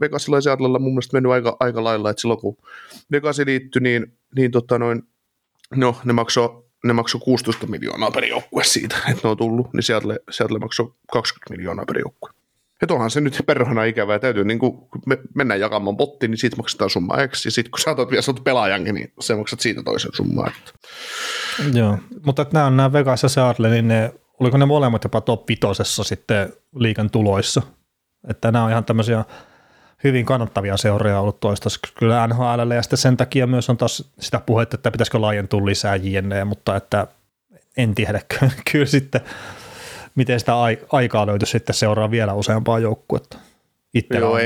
Vegasilla ja Seatlella on mun mielestä mennyt aika lailla, että silloin kun Vegasi liittyi, niin ne maksoi 16 miljoonaa per joukkue siitä, että ne on tullut, niin Seattle maksoi 20 miljoonaa per joukkue. Että onhan se nyt perhana ikävää, täytyy niin kun me mennään jakamaan pottiin, niin siitä maksetaan summa X, ja sitten kun sä otat vielä sinut pelaajankin, niin sä maksat siitä toisen summaa. Joo, mutta nämä on nämä Vegas ja Seattle, niin oliko ne molemmat jopa top 5:ssä sitten liigan tuloissa? Että nämä on ihan tämmöisiä hyvin kannattavia seuroja ollut toistaiseksi kyllä NHL, ja sitten sen takia myös on taas sitä puhetta, että pitäisikö laajentua lisää jne, mutta että en tiedä, kyllä sitten miten sitä aikaa löytyisi sitten seuraa vielä useampaa joukkuetta. Joo,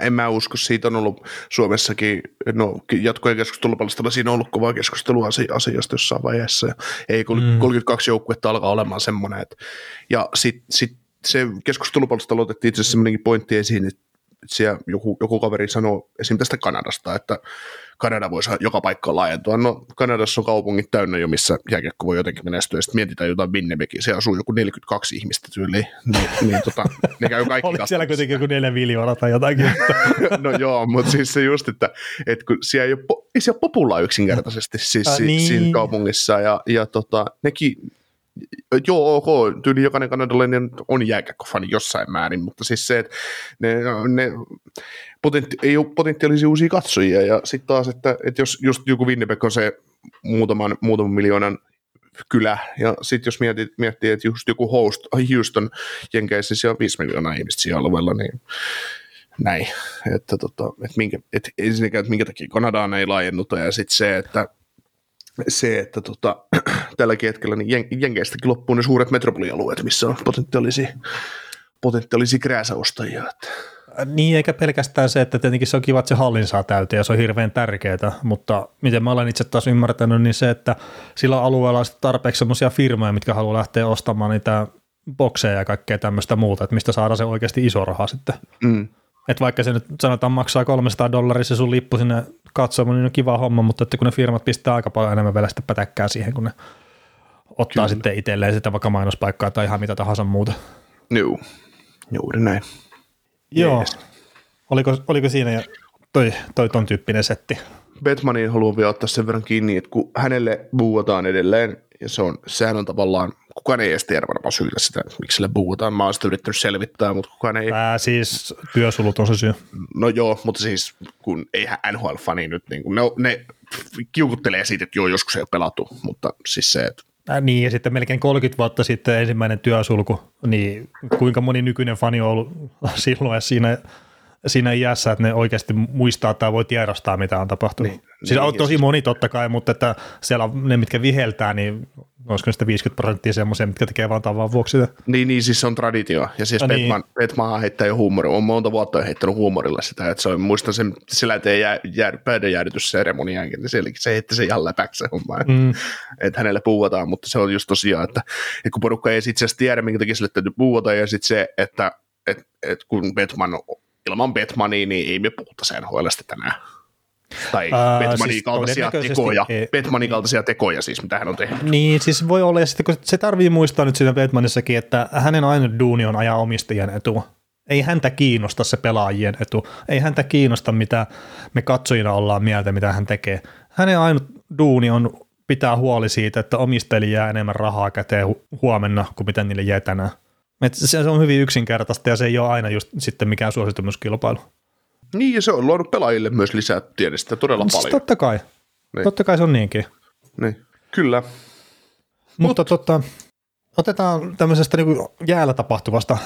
en mä usko, siitä on ollut Suomessakin, no jatkojen keskustelupalistalla siinä on ollut kovaa keskustelua asiasta jossain vaiheessa, ja ei 32 joukkuetta alkaa olemaan semmoinen, ja sitten se keskustelupalistalla otettiin itse asiassa semmoinenkin pointti esiin, että siellä joku kaveri sanoo esimerkiksi tästä Kanadasta, että Kanada voisi joka paikkaan laajentua. No Kanadassa on kaupungit täynnä jo, missä jääkiekko voi jotenkin menestyä. Sitten mietitään jotain Winnipegiä. Siellä asuu joku 42 ihmistä tyyliin. Ne käy kaikki oliko siellä kuitenkin joku 4 miljoonaa tai jotakin? No joo, mutta siis se just, että kun siellä ei ole populaa yksinkertaisesti siinä kaupungissa. Ja nekin... Joo, ok, tyyli jokainen kanadalainen on jääkäkkofani jossain määrin, mutta siis se, että ei ole potentiaalisia uusia katsojia, ja sitten taas, että jos just joku Winnipeg on se muutaman miljoonan kylä, ja sitten jos miettii, että just joku Houston jenkeissä, niin siellä on 5 miljoonaa ihmistä siellä alueella, niin näin, että ensinnäkin, että minkä takia Kanadaan ei laajennuta, ja sitten se, että tälläkin hetkellä niin jenkeistäkin loppuu ne suuret metropolialueet, missä on potentiaalisia krääsäostajia. Niin, eikä pelkästään se, että tietenkin se on kiva, että se hallin saa täyteen ja se on hirveän tärkeää, mutta miten mä olen itse taas ymmärtänyt, niin se, että sillä alueella on tarpeeksi sellaisia firmoja, mitkä haluaa lähteä ostamaan niitä bokseja ja kaikkea tämmöistä muuta, että mistä saadaan se oikeasti iso raha sitten. Mm. Että vaikka se nyt sanotaan maksaa $300 se sun lippu sinne katsomaan, niin on kiva homma, mutta että kun ne firmat pistää aika paljon enemmän vielä sitä pätäkkää siihen, kun ne ottaa kyllä sitten itselleen sitä vaikka mainospaikkaa tai ihan mitä tahansa muuta. Joo, juuri näin. Joo, yes. Oliko siinä ja toi ton tyyppinen setti? Bettmanin haluan vielä ottaa sen verran kiinni, että kun hänelle buuataan edelleen, ja sehän on tavallaan, kukaan ei edes tiedä varmaan syytä sitä, miksi sille puhutaan. Mä oon sitä yrittänyt selvittää, mutta kukaan ei. Siis työsulut on se syy. No joo, mutta siis kun eihän NHL-fani nyt, niin kun ne kiukuttelee siitä, että joo, joskus ei ole pelattu, mutta siis se, että... Niin, ja sitten melkein 30 vuotta sitten ensimmäinen työsulku, niin kuinka moni nykyinen fani on ollut silloin siinä iässä, että ne oikeasti muistaa tai voi tiedostaa, mitä on tapahtunut. Niin, siis on tosi moni totta kai, mutta että siellä ne, mitkä viheltää, niin olisiko sitä 50% semmoisia, mitkä tekee vaan tavan vuoksi. Niin, siis se on traditio. Ja siis Bettman heittää jo huumorilla. On monta vuotta heittänyt huumorilla sitä, että se on, muistan sen seläteen päädönjäädytysseremoniaankin, niin sielläkin se heitti sen ihan läpäksi se homma. Että hänelle puuvataan, mutta se on just tosiaan, että kun porukka ei itse asiassa tiedä, minkä takia sille täytyy puuvata, ja sitten se, että kun Bettman ilman Bettmania, niin ei me puhuta sen HL:stä tänään. Tai Bettmanin kaltaisia tekoja siis, mitä hän on tehnyt. Niin, siis voi olla, ja sitten kun se tarvii muistaa nyt siinä Bettmanissakin, että hänen ainoa duuni on ajaa omistajien etua. Ei häntä kiinnosta se pelaajien etu. Ei häntä kiinnosta, mitä me katsojina ollaan mieltä, mitä hän tekee. Hänen ainoa duuni on pitää huoli siitä, että omistajille jää enemmän rahaa käteen huomenna kuin mitä niille jää tänään. Et se on hyvin yksinkertaista ja se ei ole aina just sitten mikään suositumuskilpailu. Niin, ja se on luonut pelaajille myös lisää tiedestä todella paljon. Totta kai. Niin. Totta kai se on niinkin. Niin. Kyllä. Mutta otetaan tämmöisestä niin jäällä tapahtuvasta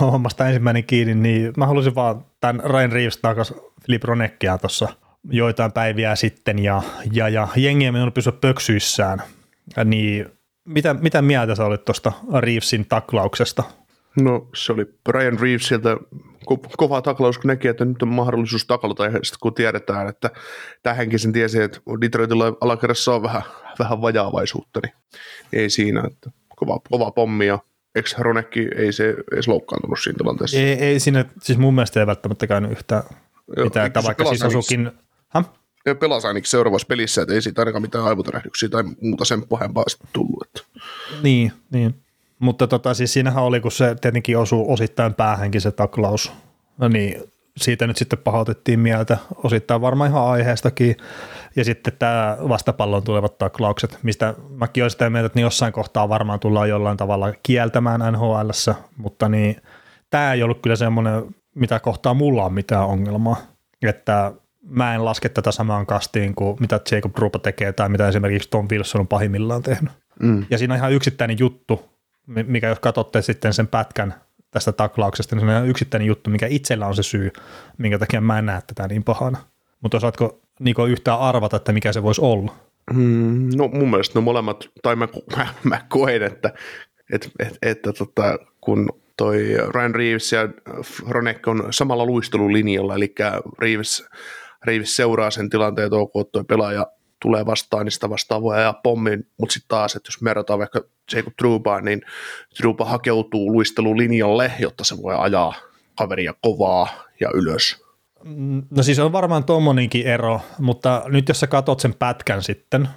hommasta ensimmäinen kiinni, niin mä halusin vaan tämän Ryan Reeves takas Filippa Hronekkiä tuossa joitain päiviä sitten, ja jengiä mennyt pysyä pöksyissään. Niin mitä mieltä sä olit tuosta Reevesin taklauksesta? No se oli Ryan Reeves sieltä kova taklaus, kun näki, että nyt on mahdollisuus taklata, ja sitten kun tiedetään, että tähänkin sen tiesi, että Detroitilla alakerrassa on vähän vajaavaisuutta, niin ei siinä, että kova pommi, ja eikö Hronekki ei se edes loukkaantunut siinä tilanteessa? Ei siinä, siis mun mielestä ei välttämättä käynyt yhtään mitään, vaikka siis osuukin... Ja pelasi ainakin seuraavassa pelissä, että ei siitä ainakaan mitään aivotärähdyksiä tai muuta sen pahempaa sitten tullut. Että. Niin. Mutta siis siinähän oli, kun se tietenkin osuu osittain päähänkin se taklaus, niin siitä nyt sitten pahoitettiin mieltä, osittain varmaan ihan aiheestakin, ja sitten tämä vastapallon tulevat taklaukset, mistä mäkin olen sitä mieltä, että jossain kohtaa varmaan tullaan jollain tavalla kieltämään NHL:ssä, mutta niin, tämä ei ollut kyllä semmoinen, mitä kohtaa mulla on mitään ongelmaa, että mä en laske tätä samaan kastiin kuin mitä Jacob Trouba tekee tai mitä esimerkiksi Tom Wilson on pahimmillaan tehnyt. Mm. Ja siinä on ihan yksittäinen juttu, mikä jos katsotte sitten sen pätkän tästä taklauksesta, niin se on yksittäinen juttu, mikä itsellä on se syy, minkä takia mä en näe tätä niin pahana. Mutta osaatko Niko yhtään arvata, että mikä se voisi olla? No mun mielestä ne molemmat, tai mä koen, että kun toi Ryan Reeves ja Hronek on samalla luistelulinjalla, eli Reeves seuraa sen tilanteen, että OK, toi pelaaja tulee vastaan, niin sitä vastaan voi ajaa pommin, mutta sitten taas, että jos me erotaan vaikka Jacob Troubaan, niin Trouba hakeutuu luistelulinjalle, jotta se voi ajaa kaveria kovaa ja ylös. No siis on varmaan tommoninkin ero, mutta nyt jos sä katot sen pätkän sitten,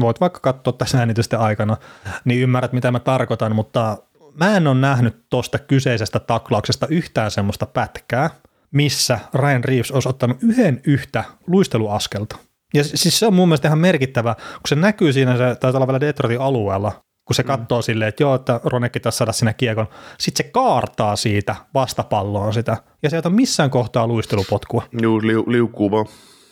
voit vaikka katsoa tässä äänitysten aikana, niin ymmärrät mitä mä tarkoitan, mutta mä en ole nähnyt tuosta kyseisestä taklauksesta yhtään semmoista pätkää, missä Ryan Reeves olisi ottanut yhtä luisteluaskelta. Ja siis se on mun mielestä ihan merkittävä, kun se näkyy siinä, se taitaa olla vielä Detroitin alueella, kun se katsoo silleen, että joo, että Hronekki taisi saada sinä kiekon. Sitten se kaartaa siitä vastapalloon sitä, ja se ei ota missään kohtaa luistelupotkua. Joo, liukuu vaan.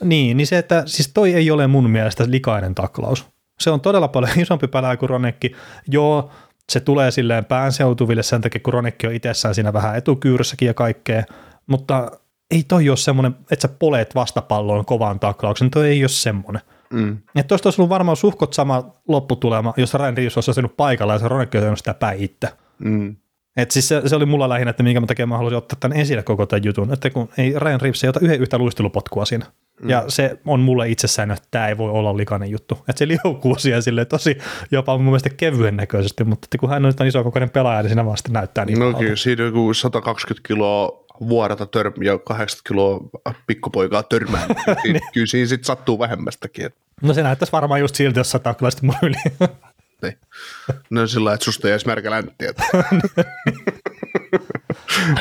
Niin se, että siis toi ei ole mun mielestä likainen taklaus. Se on todella paljon isompi pälä kuin Hronekki. Joo, se tulee silleen päänseutuville sen takia, kun Hronekki on itsessään siinä vähän etukyyrissäkin ja kaikkea, mutta... Ei toi ole semmoinen, että sä poleet vastapalloon kovaan taklauksen, toi ei ole semmoinen. Mm. Että tuosta olisi ollut varmaan suhkot sama lopputulema, jos Ryan Reeves olisi asenut paikalla ja se Hronek olisi sitä päin itse. Mm. Että siis se oli mulla lähinnä, että minkä takia mä halusin ottaa tämän esille koko tämän jutun, että kun ei Ryan Reeves ei ota yhtä luistelupotkua siinä. Mm. Ja se on mulle itsessään, että tämä ei voi olla likainen juttu. Että se liukuu siellä silleen tosi jopa mun mielestä kevyen näköisesti, mutta kun hän on sitä isokokoinen pelaaja, niin siinä vaan sitten näyttää niin paljon. No kyllä, siinä on 120 kiloa. Vuorata ja 80 kiloa pikkupoikaa törmää. Kyllä siinä sitten sattuu vähemmästäkin. No se näyttäisi varmaan just silti, jos sataa kyllä sitten muille. No sillä lailla, että susta ei edes märkä länttiä.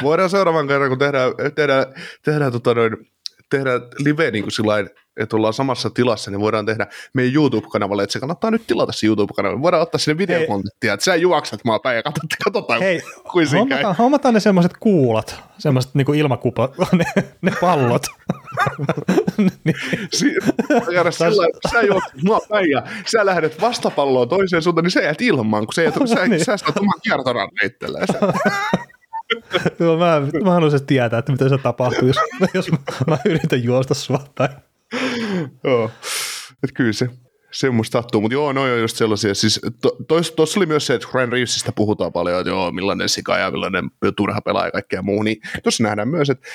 Voidaan seuraavan kerran, kun tehdään live niin kuin sillain, että ollaan samassa tilassa, niin voidaan tehdä meidän YouTube-kanavalle, että se kannattaa nyt tilata se YouTube-kanavalle. Voidaan ottaa sinne videokontenttia, että sä juoksat maa päin ja katsotaan. Hei, hommataan ne semmoiset kuulat, semmoiset niinku ilmakupa, ne pallot. Sä juoksat maa päin ja sä lähdet vastapalloon toiseen suuntaan, niin sä jäät ilmaan, kun sä saat oman kiertoran reittelee. No, mä haluaisin tietää, että mitä se tapahtuu, jos mä yritän juosta sua tai... Joo, että kyllä se semmoista sattuu, mutta joo, no on just sellaisia, siis tuossa oli myös se, että Ryan Reevesistä puhutaan paljon, että joo, millainen sika ja millainen turha pelaa ja kaikkea muu, niin tuossa nähdään myös, että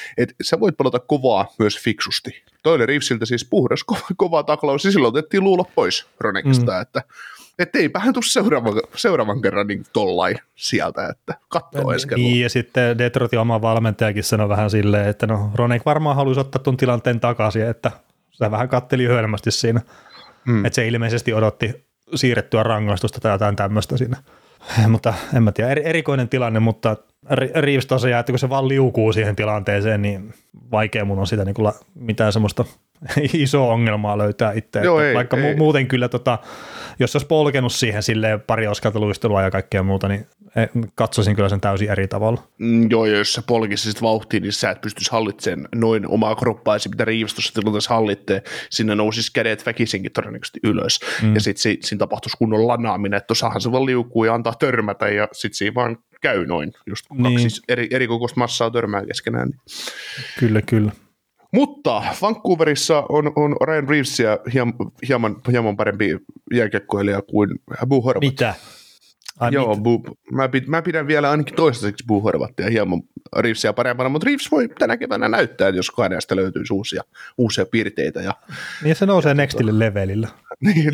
sä voit pelata kovaa myös fiksusti. Toinen Reevesiltä siis puhdas kova taklaus, ja silloin otettiin luulo pois Hronekista, että eipähän tule seuraavan kerran niin tollain sieltä, että kattoo ensi kerralla. Niin, ja sitten Detroitin oma valmentajakin sanoi vähän silleen, että no Hronek varmaan haluaisi ottaa tuon tilanteen takaisin, että se vähän katteli hölmästi siinä, että se ilmeisesti odotti siirrettyä rangaistusta tai jotain tämmöistä siinä. Mutta en mä tiedä, erikoinen tilanne, mutta Reeves tosiaan, että kun se vaan liukuu siihen tilanteeseen, niin vaikea mun on sitä niin mitään semmoista iso ongelmaa löytää itse. Joo, ei, vaikka ei. Muuten kyllä, jos olisi polkenut siihen silleen pari askelta luistelua ja kaikkea muuta, niin katsoisin kyllä sen täysin eri tavalla. Joo, ja jos sä polkisit vauhtiin, niin sä et pystyisi hallitsemaan noin omaa kroppaasi, mitä Reeves tuossa tilanteessa hallittee. Sinne nousisi kädet väkisinkin todennäköisesti ylös. Mm. Ja sitten siinä tapahtuisi kunnon lanaaminen, että tuossahan se vaan liukuu ja antaa törmätä, ja sitten siinä vaan käy noin, just kaksi niin. eri kokoista massaa törmää keskenään. Niin. Kyllä, kyllä. Mutta Vancouverissa on Ryan Reeves ja hieman parempi jääkiekkoilija kuin Abu Horvath. Mitä? Joo, mä pidän vielä ainakin toistaiseksi Abu Horvathia hieman Reevesia parempana, mutta Reeves voi tänä keväänä näyttää, jos hänestä löytyisi uusia piirteitä. Ja se nousee nextille levelillä. Niin,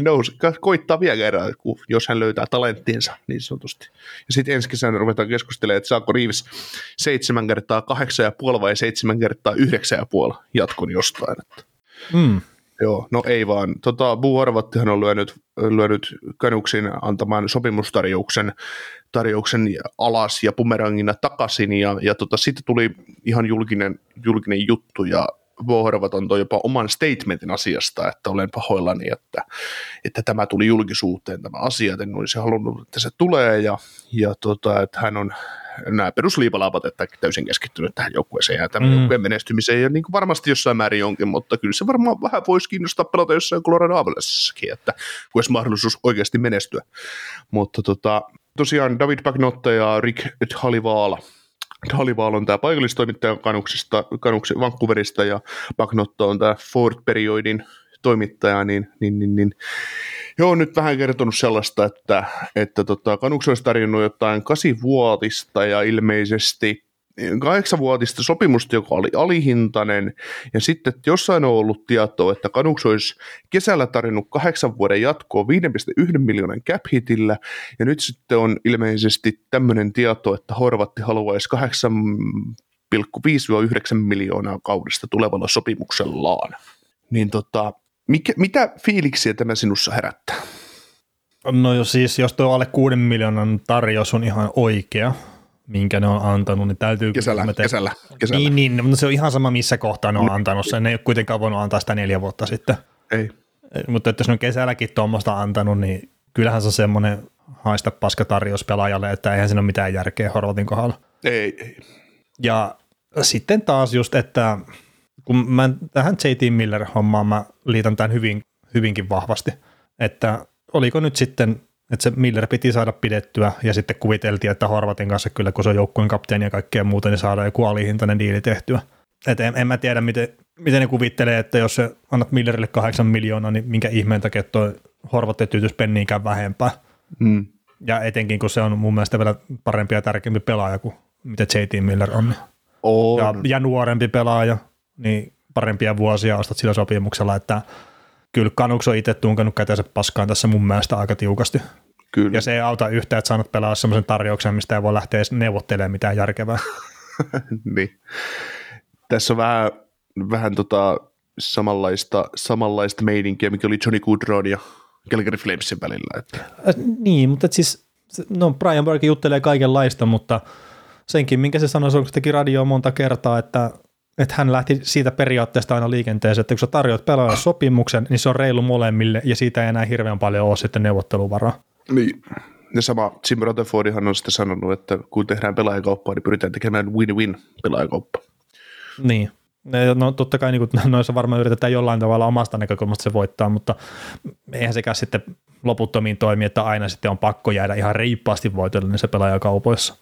koittaa vielä kerran, jos hän löytää talenttiinsa niin sanotusti. Ja sitten ensi kesänä ruvetaan keskustelemaan, että saako Reeves 7x8,5 vai 7x9,5 jatkon jostain. Mm. Joo, no ei vaan. Abu Horvattihan on lyönyt Canucksin antamaan sopimustarjouksen alas ja bumerangina takaisin, ja sitten tuli ihan julkinen juttu, ja Abu Horvath antoi jopa oman statementin asiasta, että olen pahoillani, että tämä tuli julkisuuteen tämä asia, että en olisi halunnut, että se tulee, ja että hän on nämä perusliipalaapat, että täysin keskittynyt tähän joukkueeseen ja tämän joukkueen menestymiseen, ja niin kuin varmasti jossain määrin jonkin, mutta kyllä se varmaan vähän voisi kiinnostaa pelata jossain Colorado Avalanchessakin, että kun olisi mahdollisuus oikeasti menestyä, mutta tosiaan David Pagnotta ja Rick Dhalival on tämä paikallistoimittaja Canucksista, Vancouverista, ja Pagnotta on tämä Ford-periodin toimittaja, niin joo, nyt vähän kertonut sellaista, että Canucks olisi tarjonnut jotain 8-vuotista ja ilmeisesti 8-vuotista sopimusta, joka oli alihintainen, ja sitten jossain on ollut tietoa, että Canucks olisi kesällä tarjonnut 8 vuoden jatkoa 5,1 miljoonan cap-hitillä, ja nyt sitten on ilmeisesti tämmöinen tieto, että Horvatti haluaisi 8,5-9 miljoonaa kaudesta tulevalla sopimuksellaan. Niin mitä fiiliksiä tämä sinussa herättää? No jos tuo alle 6 miljoonan tarjous on ihan oikea, minkä ne on antanut, niin täytyy... Kesällä. Niin, mutta se on ihan sama, missä kohtaa ne on antanut sen. Ne ei ole kuitenkaan voinut antaa sitä 4 vuotta sitten. Ei. Mutta että jos ne on kesälläkin tuommoista antanut, niin kyllähän se on semmoinen haista paska tarjous pelaajalle, että eihän siinä ole mitään järkeä Horvatin kohdalla. Ei. Ja sitten taas just, että kun mä tähän J.T. Miller-hommaan mä liitän tämän hyvinkin vahvasti, että oliko nyt sitten, että se Miller piti saada pidettyä, ja sitten kuviteltiin, että Horvatin kanssa kyllä, kun se on joukkueen kapteeni ja kaikkea muuta, niin saadaan joku alihintainen diili tehtyä. Että en mä tiedä, miten ne kuvittelee, että jos se annat Millerille 8 miljoonaa, niin minkä ihmeen takia tuo Horvatin tyytys penniinkään vähempää. Mm. Ja etenkin, kun se on mun mielestä vielä parempi ja tärkeämpi pelaaja kuin mitä J.T. Miller on. Ja nuorempi pelaaja. Niin parempia vuosia ostat sillä sopimuksella, että kyllä Canucks on itse tunkannut kätensä paskaan tässä mun mielestä aika tiukasti. Kyllä. Ja se ei auta yhtään, että saanut pelaa semmoisen tarjouksen, mistä ei voi lähteä neuvottelemaan mitään järkevää. Niin. Tässä on vähän samanlaista meininkiä, mikä oli Johnny Goodron ja Calgary Flamesin välillä. Että. Niin, mutta siis Brian Burke juttelee kaikenlaista, mutta senkin, minkä se sanoi, kun se teki radioa monta kertaa, että hän lähti siitä periaatteesta aina liikenteeseen, että kun sä tarjoat pelaajan sopimuksen, niin se on reilu molemmille, ja siitä ei enää hirveän paljon ole sitten neuvotteluvaraa. Niin, ja sama Jim Rutherfordihan on sitten sanonut, että kun tehdään pelaajakauppaa, niin pyritään tekemään win-win pelaajakauppaa. Niin, no totta kai niin noissa varmaan yritetään jollain tavalla omasta näkökulmasta se voittaa, mutta eihän sekään sitten loputtomiin toimi, että aina sitten on pakko jäädä ihan reippaasti voitolle niissä pelaajakaupoissa.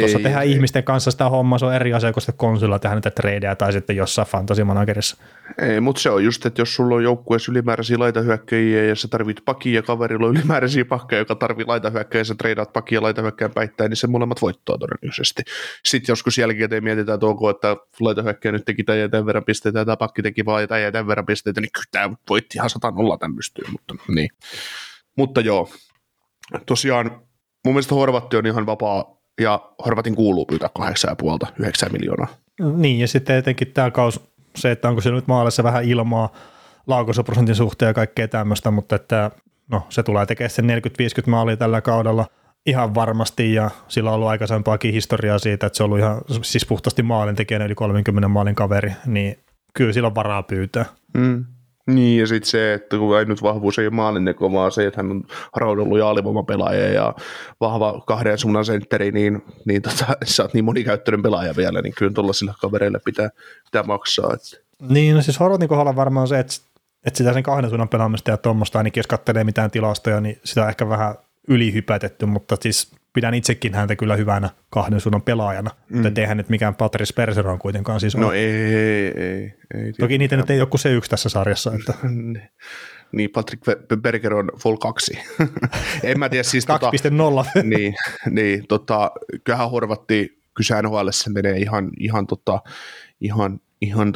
Tuossa tehdään ihmisten kanssa sitä hommaa, se on eri asia, kun sitten konsulilla tehdään niitä tradeja tai sitten jossain fantasy-managerissa. Ei, mutta se on just, että jos sulla on joukkueessa ylimääräisiä laitahyökkäjiä ja sä tarvit pakia ja kaverilla on ylimääräisiä pakkeja, joka tarvii laitahyökkäjiä ja sä treidaat pakia ja laitahyökkäjän päittäin, niin se molemmat voittaa todennäköisesti. Sitten joskus jälkikäteen mietitään, että onko, että laitahyökkäjä nyt teki tämän verran pisteitä ja tämä pakki teki vaan tämän verran pisteitä, niin kyllä tämä voitti ihan 100-0 tämän pystyyn, mutta niin. Mutta joo, tosiaan mun mielestä Horvatti on ihan vapaa. Ja Horvatin kuuluu pyytää 8,5-9 miljoonaa. Niin, ja sitten etenkin tämä kaus, se, että onko se nyt maalissa vähän ilmaa laukaisuprosentin suhteen ja kaikkea tämmöistä, mutta että, se tulee tekemään sen 40-50 maalia tällä kaudella ihan varmasti, ja sillä on ollut aikaisempaakin historiaa siitä, että se on ollut ihan siis puhtaasti maalintekijänä yli 30 maalin kaveri, niin kyllä sillä on varaa pyytää. Mm. Niin, ja sitten se, että kun ei nyt vahvuus ei ole maalinteko, vaan se, että hän on raudollut ja alivoimapelaaja ja vahva kahden suunnan sentteri, niin sä oot niin monikäyttöinen pelaaja vielä, niin kyllä tuollaisilla kavereilla pitää maksaa. Että. Niin, no siis Horvathin kohdalla varmaan se, että sitä sen kahden suunnan pelaamista ja tuommoista, ainakin jos kattelee mitään tilastoja, niin sitä on ehkä vähän ylihypätetty, mutta siis pidän itsekin häntä kyllä hyvänä kahden suunnan pelaajana, mutta eihän nyt mikään Patrice Bergeron kuitenkaan siis ole. No ei. Toki niitä nyt ei ole kuin se yksi tässä sarjassa. Että. Niin, Patrick Bergeron Vol 2. En mä tiedä siis. 2.0. Niin, kyllähän Horvatti, kyllä NHL se menee ihan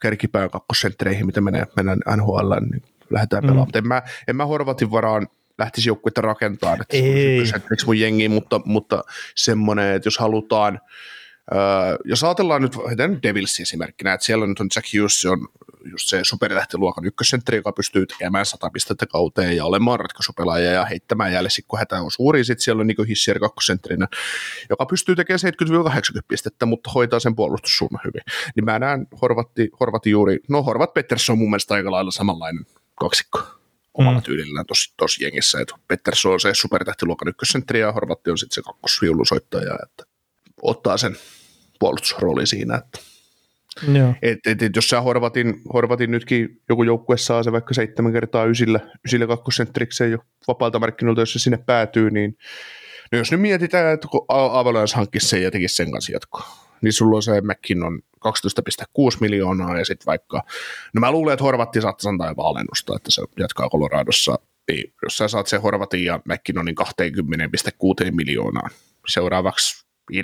kärkipään kakkosenttereihin, mitä mennään NHL, niin lähdetään pelaamaan. Mutta en mä Horvatin varaan lähtisi joukkuetta rakentamaan, että se mun jengi, mutta semmoinen, että jos halutaan, jos ajatellaan nyt Devils esimerkkinä, että siellä nyt on Jack Hughes, se on just se superlähtöluokan ykkössentteri, joka pystyy tekemään 100 pistettä kauteen ja olemaan ratkaisupelaaja ja heittämään jäljellä, kun hätä on suuri, sitten siellä on Niko Hissier kakkosentterinä, joka pystyy tekemään 70-80 pistettä, mutta hoitaa sen puolustussuunnan hyvin. Niin mä näen Horvatti juuri, no Horvat Pettersson on mun mielestä aika lailla samanlainen kaksikko. Omalla tyylillään tosi jengissä, että Pettersson on se supertähtiluokan ykkössentteri ja Horvatti on sitten se kakkosviulunsoittaja, että ottaa sen puolustusroolin siinä, että no. Jos sä Horvatin nytkin joku joukkue saa se vaikka 7 kertaa 9 kakkosentterikseen jo vapaalta markkinoilta, jos se sinne päätyy, niin no jos nyt mietitään, että kun Avalanche hankkisi sen ja tekisi sen kanssa jatkoa, niin sulla on se McKinnon 12,6 miljoonaa ja sitten vaikka, no mä luulen, että Horvatti saattaa antaa jopa alennusta, että se jatkaa Coloradossa, niin jos sä saat sen Horvatin ja McKinnonin 20,6 miljoonaa seuraavaksi 5-6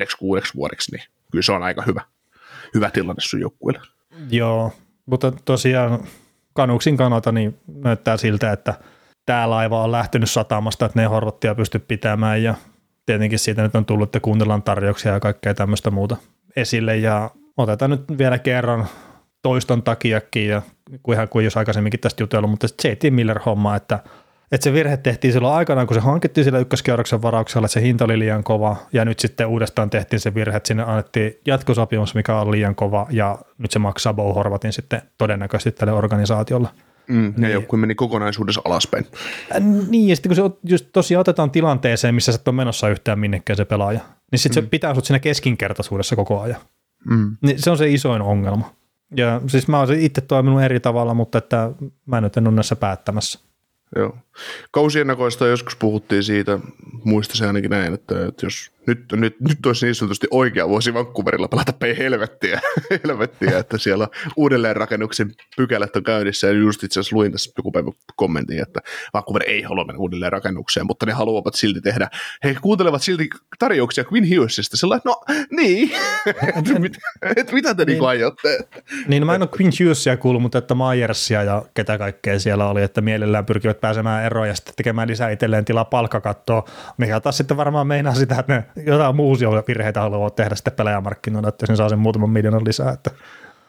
vuodeksi, niin kyllä se on aika hyvä tilanne sun joukkueelle. Joo, mutta tosiaan Canucksin kannalta niin näyttää siltä, että tää laiva on lähtenyt satamasta, että ne Horvattia pysty pitämään ja tietenkin siitä nyt on tullut, että kuunnellaan tarjouksia ja kaikkea tämmöistä muuta esille ja otetaan nyt vielä kerran toiston takiakin ja ihan kuin jos aikaisemminkin tästä jutellut, mutta sitten J.T. Miller-homma, että se virhe tehtiin silloin aikanaan, kun se hankittiin sillä ykköskierroksen varauksella, että se hinta oli liian kova ja nyt sitten uudestaan tehtiin se virhe, että sinne annettiin jatkosopimus, mikä on liian kova ja nyt se maksaa Bo Horvatin sitten todennäköisesti tälle organisaatiolle. Ja joukkue meni kokonaisuudessa alaspäin. Niin, ja sitten kun se just tosiaan otetaan tilanteeseen, missä sä et ole menossa yhtään minnekään se pelaaja, niin sitten se pitää sut siinä keskinkertaisuudessa koko ajan. Niin se on se isoin ongelma. Ja siis mä oon itse toiminut eri tavalla, mutta että mä nyt en ole näissä päättämässä. Joo. Kausiennakoista joskus puhuttiin siitä, muistaisin ainakin näin, että jos nyt olisi niin sanotusti oikea vuosi Vancouverilla pelata päin helvettiä, että siellä uudelleenrakennuksen pykälät on käynnissä, ja just itse asiassa luin tässä joku päivä kommentin, että Vancouver ei halua mennä uudelleenrakennukseen, mutta ne haluavat silti tehdä, he kuuntelevat silti tarjouksia Quinn Hughesista, sellainen, no niin, mitä te niin aiotte? Niin, mä en ole Quinn Hughesia kuullut, mutta että Myersia ja ketä kaikkea siellä oli, että mielellään pyrkivät pääsemään eroon ja sitten tekemään lisää itselleen tilaa palkkakattoa, mikä taas sitten varmaan meinaa sitä, että ne jotain muusia virheitä haluaa tehdä sitten pelaajamarkkinoilla, että sen saa sen muutaman miljoonan lisää. Että.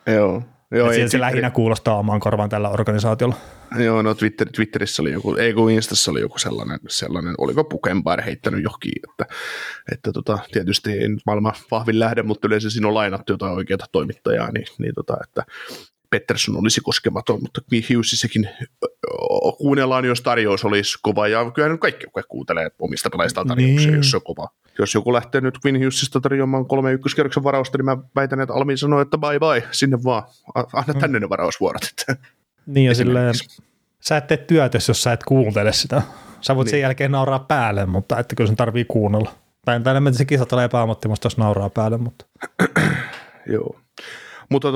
Joo, että se lähinnä kuulostaa omaan korvaan tällä organisaatiolla. Joo, no Twitterissä oli joku, ei kun Instassa oli joku sellainen oliko Pukenbar heittänyt johonkin, että tietysti ei nyt maailman vahvin lähde, mutta yleensä siinä on lainattu jotain oikeata toimittajaa, niin että Pettersson olisi koskematon, mutta Hughesissäkin kuunnellaan, jos tarjous olisi kova, ja kyllähän kaikki kuuntelee omista pelaajistaan tarjouksia, niin. Jos se on kova. Jos joku lähtee nyt Quinn Hughesista tarjoamaan 3 ykköskierroksen varausta, niin mä väitän, että Almi sanoo, että bye, sinne vaan, anna tänne ne varausvuorot. Niin ja silleen, sä et tee työtä, jos sä et kuuntele sitä. Sä voit sen jälkeen nauraa päälle, mutta että kyllä sen tarvii kuunnella. Tai enemmän se kisat ole epäammattimasta, jos nauraa päälle, mutta. Joo. Mutta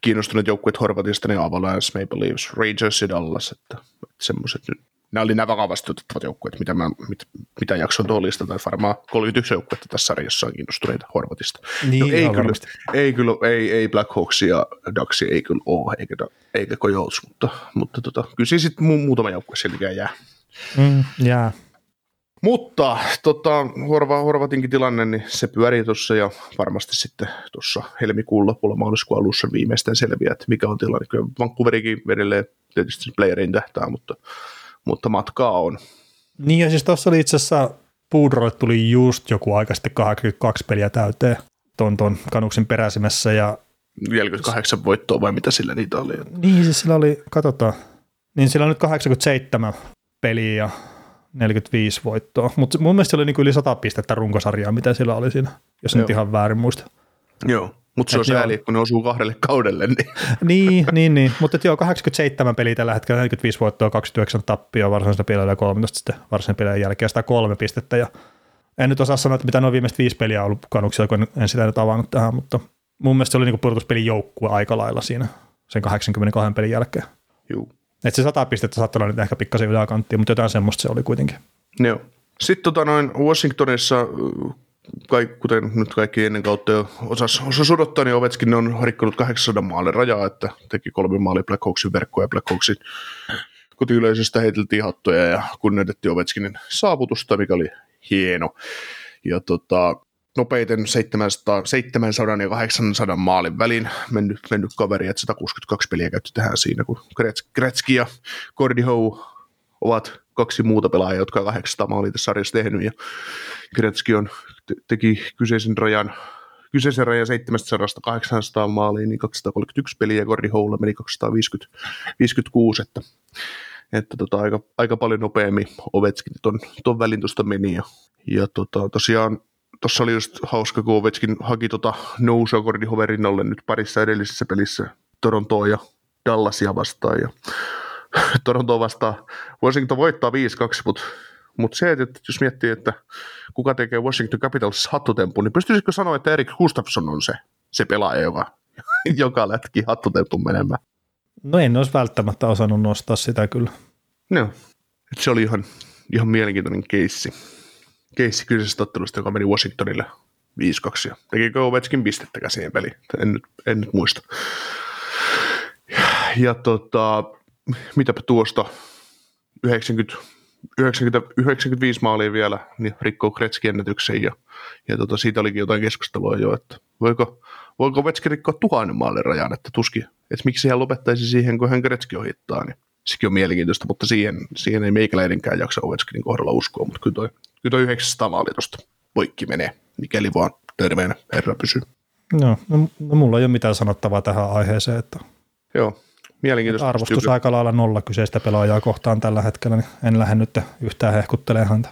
kiinnostuneet joukkueet Horvatista, niin Avalanche, Maple Leafs, Rangers ja Dallas, että semmoiset nyt. Nämä oli nämä vakavasti otettavat joukkueet, mitä jakson tuo listata, että varmaan 31 joukkuetta tässä sarjassa on kiinnostuneita Horvatista. Niin, no, ei Blackhawks ja Ducks ei kyllä ole, eikä Coyotes, mutta kyllä siis sitten muutama joukkue siltikään jää. Jää. Mutta Horvatinkin tilanne, niin se pyörii tuossa ja varmasti sitten tuossa helmikuun lopulla maaliskuun alussa viimeistään selviää, että mikä on tilanne. Kyllä Vancouverikin edelleen tietysti playeriin tähtää, mutta matkaa on. Niin ja siis tuossa oli itse asiassa Puudrolle tuli just joku aika sitten 82 peliä täyteen ton Canucksin peräsimessä ja 48 voittoa vai mitä sillä niitä oli? Niin, siis sillä oli, katsotaan, niin sillä on nyt 87 peliä ja 45 voittoa, mutta mun mielestä oli niinku yli 100 pistettä runkosarjaa, mitä sillä oli siinä, jos nyt ihan väärin muista. Joo, mutta se on sääli, kun ne osuu kahdelle kaudelle. Niin, niin. Mutta joo, 87 peliä tällä hetkellä, 45 voittoa, 29 tappia varsinaisena pelillä ja 13 sitten varsinaisen pelin jälkeen, 103 pistettä. Ja en nyt osaa sanoa, että mitä nuo viimeiset 5 peliä on ollut Canucksilla, kun en sitä nyt avannut tähän, mutta mun mielestä se oli niinku pudotuspelin joukkue aika lailla siinä sen 82 pelin jälkeen. Joo. Että se 100 pistettä saattaa olla nyt ehkä pikkasen yläkanttiin, mutta jotain semmoista se oli kuitenkin. Joo. Sitten Washingtonissa, kuten nyt kaikki ennen kautta jo osas odottaa, niin Ovechkin ne on rikkonut 800 maalin rajaa, että teki 3 maalia Blackhawksin verkkoa ja Blackhawksin kotiyleisöstä heiteltiin hattoja ja kunnioitettiin Ovechkinin saavutusta, mikä oli hieno. Ja nopeiten 700 ja 800 maalin välin mennyt kaveri, että 162 peliä käytti tähän siinä, kun Gretzky ja Gordie Howe ovat kaksi muuta pelaajaa, jotka on 800 maalia tässä sarjassa tehnyt, ja Gretzky teki kyseisen rajan 700-800 maaliin, niin 231 peliä, ja Gordie Howella meni 256, että aika paljon nopeammin Ovechkin ton välin tuosta meni, ja tosiaan tuossa oli just hauska, kun Ovechkin haki nousua Gordie Howen rinnalle nyt parissa edellisessä pelissä Torontoa ja Dallasia vastaan. Ja Torontoa vastaan Washington voittaa 5-2, mutta se, että jos miettii, että kuka tekee Washington Capitals hattutempun, niin pystyisikö sanoa, että Erik Gustafsson on se pelaaja, joka lätki hattutempun menemään? No en olisi välttämättä osannut nostaa sitä kyllä. No, se oli ihan mielenkiintoinen keissi kyseisestä ottelusta, joka meni Washingtonille 5-2, ja tekikö Ovechkin pistettäkään siihen peliin, en nyt muista. Ja mitäpä tuosta 95 maalia vielä, niin rikkoo Gretzky-ennätyksen, ja siitä olikin jotain keskustelua jo, että voiko Ovechkin rikkoa 1000 maalin rajan, että tuskin, että miksi hän lopettaisi siihen, kun hän Gretzky ohittaa, niin sekin on mielenkiintoista, mutta siihen ei meikäläidenkään jaksa Ovechkinin kohdalla uskoa, mutta kyllä toi 900 maali tuosta poikki menee, mikäli vaan terveenä herra pysyy. Joo, no mulla ei ole mitään sanottavaa tähän aiheeseen. Että joo, mielenkiintoista. Arvostus aika lailla nolla kyseistä pelaajaa kohtaan tällä hetkellä, niin en lähde nyt yhtään hehkuttelemaan häntä.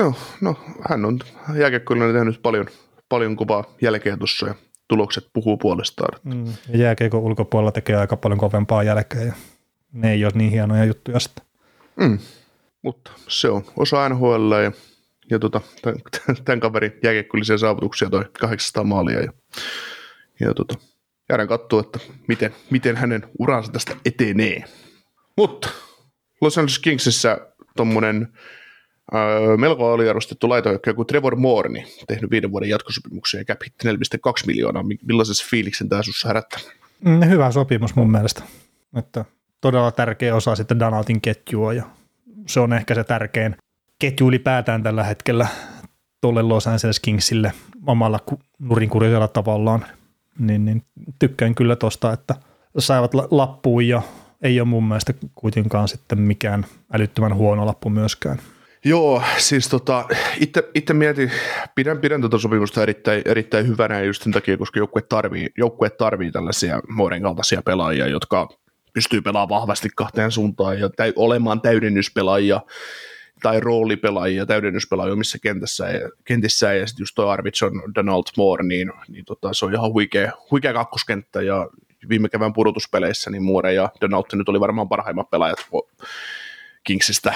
Joo, no hän on jääkiekkoillaan tehnyt paljon kovaa jälkeä tuossa ja tulokset puhuu puolestaan. Ja jääkiekon ulkopuolella tekee aika paljon kovempaa jälkeä ja ne ei ole niin hienoja juttuja sitten. Mutta se on osa NHL ja tämän kaverin jääkiekkoillisia saavutuksia toi 800 maalia ja jäädään katsoa, että miten hänen uransa tästä etenee. Mutta Los Angeles Kingsissä tommonen melko aliarvostettu laitohyökkääjä kuin Trevor Moore, niin tehnyt 5 vuoden jatkosopimuksen ja cap hit 4,2 miljoonaa. Millaisessa fiiliksen tämä sinussa herättää? Hyvä sopimus mun mielestä. Että todella tärkeä osa sitten Donaldin ketjua ja se on ehkä se tärkein ketju ylipäätään tällä hetkellä tuolle Los Angeles Kingsille omalla nurinkurisella tavallaan, niin tykkään kyllä tosta, että saivat lappuun ja ei ole mun mielestä kuitenkaan sitten mikään älyttömän huono lappu myöskään. Joo, siis itse mietin, pidän tätä sopimusta erittäin hyvänä just sen takia, koska joukkue tarvii tällaisia Mooren kaltaisia pelaajia, jotka pystyy pelaamaan vahvasti kahteen suuntaan ja olemaan täydennyspelaajia tai roolipelaajia, täydennyspelaajia omissa kentissä ja sitten just toi Arvidsson, Donald Moore, niin se on ihan huikea kakkoskenttä ja viime kevään pudotuspeleissä niin Moore ja Donald nyt oli varmaan parhaimmat pelaajat Kingsistä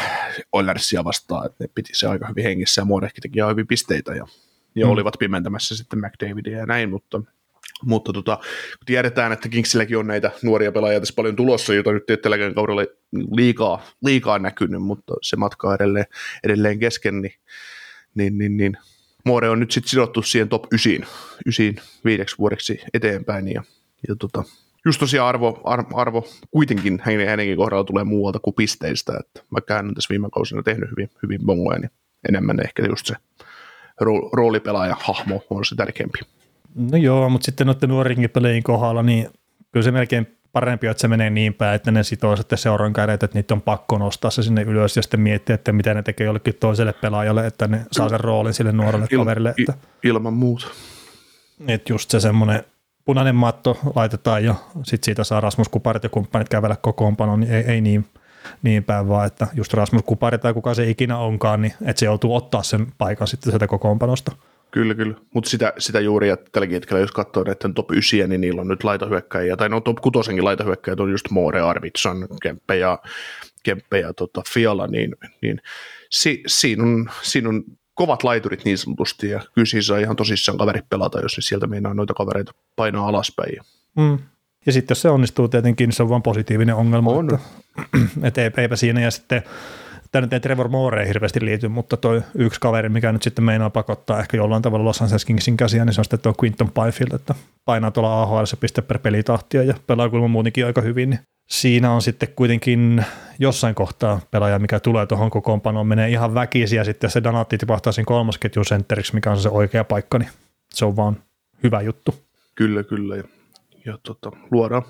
Oilersia vastaan, että ne piti se aika hyvin hengissä ja Moorekin teki ihan hyvin pisteitä ja olivat pimentämässä sitten McDavidia ja näin, mutta kun tiedetään, että Kingsilläkin on näitä nuoria pelaajia tässä paljon tulossa, jota nyt ei tälläkään kaudella liikaa näkynyt, mutta se matka on edelleen kesken, niin Moore on nyt sitten sidottu siihen top 9 5 vuodeksi eteenpäin, ja just tosiaan arvo kuitenkin hänenkin kohdalla tulee muualta kuin pisteistä, että vaikka hän on tässä viime kausina tehnyt hyvin bongoja, niin enemmän ehkä just se roolipelaaja-hahmo on se tärkeämpi. No joo, mutta sitten noiden nuorinkin pelien kohdalla, niin kyllä se melkein parempi, että se menee niin päin, että ne sitoo sitten seuran kädet, että niitä on pakko nostaa se sinne ylös ja sitten miettiä, että mitä ne tekee jollekin toiselle pelaajalle, että ne saa sen roolin sille nuorelle kaverille. Että ilman muuta. Että just se semmoinen punainen matto laitetaan jo, sitten siitä saa Rasmus Kuparit ja kumppanit kävellä kokoonpanon, niin ei niin päin vaan, että just Rasmus Kupari tai kuka se ikinä onkaan, niin että se joutuu ottaa sen paikan sitten sieltä kokoonpanosta. Kyllä, mutta sitä juuri, että tälläkin hetkellä jos katsoo näiden top 9, niin niillä on nyt laitahyökkäjiä, tai no top 6 laitahyökkäjiä, on just Moore, Arvidsson, Kemppe ja Fiala, niin siinä on kovat laiturit niin sanotusti, ja kyllä siinä saa ihan tosissaan kaverit pelata, jos sieltä meinaa noita kavereita painaa alaspäin. Mm. Ja sitten jos se onnistuu tietenkin, niin se on vaan positiivinen ongelma, on. Että eipä siinä, ja sitten tänne ei Trevor Moore ei hirveästi liity, mutta toi yksi kaveri, mikä nyt sitten meinaa pakottaa ehkä jollain tavalla Los Angeles Kingsin käsiä, niin se on sitten tuo Quinton Byfield, että painaa tuolla AHL se piste per pelitahtia ja pelaa kulma muutenkin aika hyvin. Niin siinä on sitten kuitenkin jossain kohtaa pelaaja, mikä tulee tuohon kokoonpanoon, menee ihan väkisin ja sitten se Danatti tipahtaa siinä kolmosketjun sentteriksi, mikä on se oikea paikka, niin se on vaan hyvä juttu. Kyllä. Ja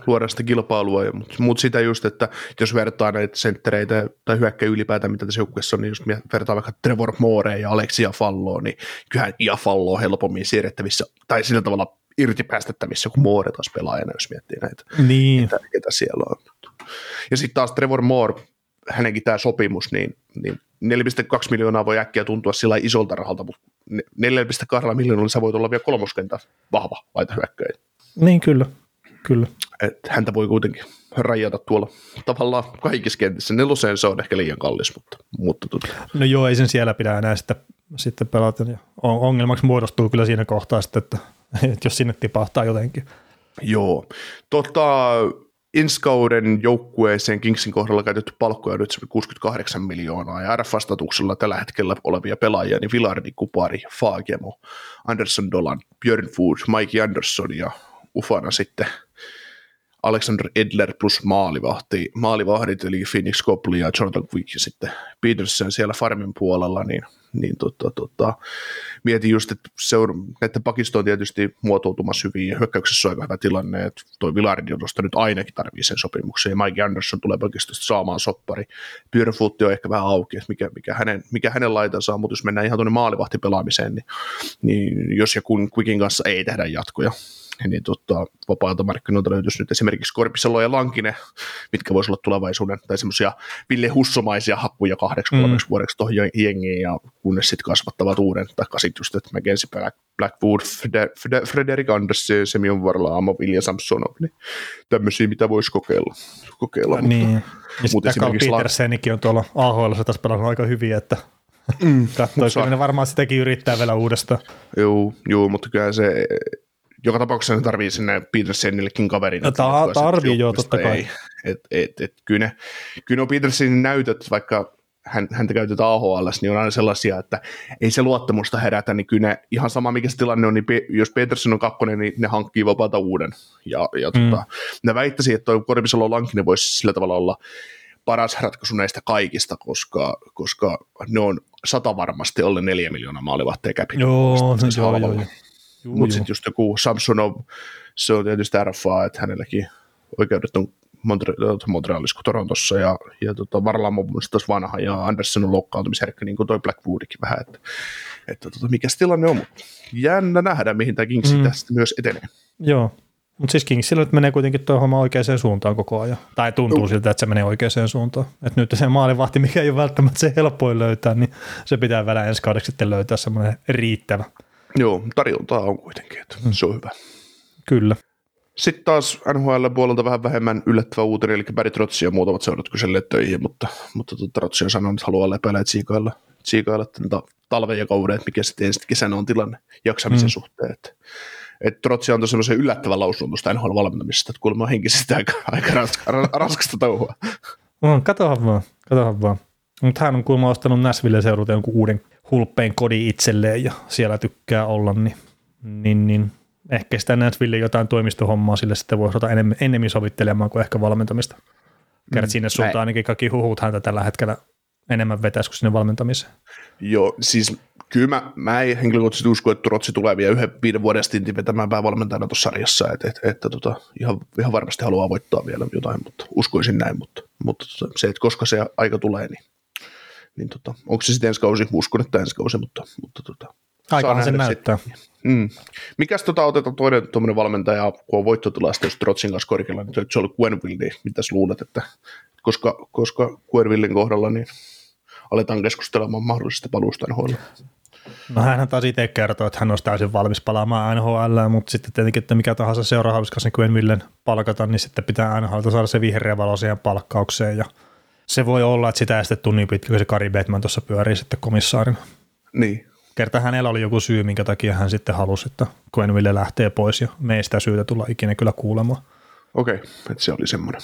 luodaan sitä kilpailua, mutta sitä just, että jos vertaa näitä senttereitä tai hyökkäjä ylipäätään, mitä tässä joukkueessa on, niin jos vertaa vaikka Trevor Moore ja Alexia Falloa, niin kyllähän Fallo on helpommin siirrettävissä tai sillä tavalla irti päästettävissä, kun Moore taas pelaajana, jos miettii näitä, niin. Ketä siellä on. Ja sitten taas Trevor Moore, hänenkin tämä sopimus, niin 4,2 miljoonaa voi äkkiä tuntua sillä isolta rahalta, mutta 4,2 miljoonalla sä voit olla vielä kolmoskentän vahva laitahyökkäjä. Niin kyllä. Että häntä voi kuitenkin rajata tuolla tavallaan kaikissa kentissä. Neloseen se on ehkä liian kallis, mutta No joo, ei sen siellä pidä enää sitten pelata. Ongelmaksi muodostuu kyllä siinä kohtaa sitten, että jos sinne tipahtaa jotenkin. Joo. Ensi kauden joukkueeseen Kingsin kohdalla käytetty palkkoja nyt 68 miljoonaa, ja RF-statuksella tällä hetkellä olevia pelaajia, niin Vilardi, Kupari, Faagemo, Anderson Dolan, Björn Food, Mike Anderson ja Ufana sitten Alexander Edler plus maalivahdit, eli Phoenix Copley ja Jordan Quick ja sitten Peterson siellä farmin puolella, niin mietin just, että näiden pakisto on tietysti muotoutumassa hyvin ja hyökkäyksessä on aika hyvä tilanne, että toi Vilardi josta nyt ainakin tarvii sen sopimuksen ja Mike Anderson tulee pakistosta saamaan soppari. Pyöräfuutti on ehkä vähän auki, että mikä hänen laitansa on, mutta jos mennään ihan tuonne maalivahtipelaamiseen, niin jos ja kun Quickin kanssa ei tehdä jatkoja, niin vapaalta markkinoilta löytyisi nyt esimerkiksi Korpisalo ja Lankinen, mitkä voisivat olla tulevaisuuden, tai semmoisia Ville Hussomaisia hakuja 8-3 vuodeksi tuohon jengiin, ja kunnes sitten kasvattavat uuden, tai kasit just, että McKenzie Blackwood, Frederik Andersen, Semyon Varlaamo, Vilja Samsonov, niin tämmöisiä, mitä voisi kokeilla. Niin, ja sitten Carl Petersenikin on tuolla AHL:ssa tässä pelannut aika hyvin, että katsoisi, ne varmaan sitäkin yrittää vielä uudestaan. Joo, mutta kyllä se... Joka tapauksessa ne tarvii sinne Petersenillekin kaverin. No, tarvii joo, totta kai. Kyllä ne on Petersenin näytöt, vaikka häntä käytetään AHL:ssä, niin on aina sellaisia, että ei se luottamusta herätä, niin kyllä ne, ihan sama mikä se tilanne on, niin jos Petersen on kakkonen, niin ne hankkii vapaata uuden. Ne väittäisin, että tuo Korpisalo Lankinen voisi sillä tavalla olla paras ratkaisu näistä kaikista, koska ne on 100 varmasti ollen 4 miljoonaa maalivahtia käpin. Joo. Mutta sitten just joku Samsonov, se on tietysti RFA, että hänelläkin oikeudet on Montrealissa kuin Torontossa, ja Varlaamo on taas vanha, ja Anderson on loukkaantumisherkkä, niin kuin toi Blackwoodikin vähän, että mikä se tilanne on, mutta jännä nähdä, mihin tämä Kings tästä myös etenee. Joo, mutta siis Kingsillä nyt menee kuitenkin tuo homma oikeaan suuntaan koko ajan, tai tuntuu siltä, että se menee oikeaan suuntaan, että nyt se maalivahti, mikä ei ole välttämättä se helpoin löytää, niin se pitää vielä ensi kaudeksi sitten löytää semmoinen riittävä. Joo, tarjontaa on kuitenkin, että se on hyvä. Kyllä. Sitten taas NHL-puolelta vähän vähemmän yllättävä uutinen, eli Barry Trotz ja muutamat seurat kyselleet töihin, mutta Trotz on sanonut, että haluaa lepäillä tsiikailla talven ja kauden, että mikä sitten ensi kesänä on tilanne jaksamisen suhteen. Että Trotz antoi semmoisen yllättävän lausunnon tuosta NHL-valmentamisesta, että kuulemma henkisesti aika raskasta tauhua. Katohan vaan. Mutta hän on kuulemma ostanut Nashvillen seudulta jonkun uuden hulppeen kodin itselleen ja siellä tykkää olla, niin ehkä sitä Nashville jotain toimistohommaa sille sitten voi ruveta enemmän sovittelemaan kuin ehkä valmentamista. Kerrät sinne suuntaan ainakin kaikki huhut häntä tällä hetkellä enemmän vetäisi kuin sinne valmentamiseen. Joo, siis kyllä mä en henkilökohtaisesti usko, että Trotz tulee vielä 5 vuoden stintin vetämään päävalmentajana tuossa sarjassa, että ihan varmasti haluaa voittaa vielä jotain, mutta uskoisin näin, mutta se, että koska se aika tulee, niin onko se sitten ensi kausi? Uskon, että ensi kausi, mutta aikahan se näyttää. Mm. Mikäs otetaan toinen tuommoinen valmentaja, kun on voittotilasta, jos Trotzin kanssa korkealla, niin se oli Quenville, niin mitäs luulet, että koska Quenvillen kohdalla niin aletaan keskustelemaan mahdollisesta paluusta NHL? No hänhän taas itse kertoo, että hän olisi täysin valmis palaamaan NHL, mutta sitten tietenkin, että mikä tahansa seura haluaisi sen Quenvillen palkata, niin sitten pitää NHLta saada se vihreä valo siihen palkkaukseen, ja se voi olla, että sitä ei sitten tule niin pitkä, kun se Gary Bettman tuossa pyörii sitten komissaarina. Niin. Kerta hänellä oli joku syy, minkä takia hän sitten halusi, että Quenville lähtee pois, ja me ei sitä syytä tulla ikinä kyllä kuulemaan. Okei, että se oli semmoinen.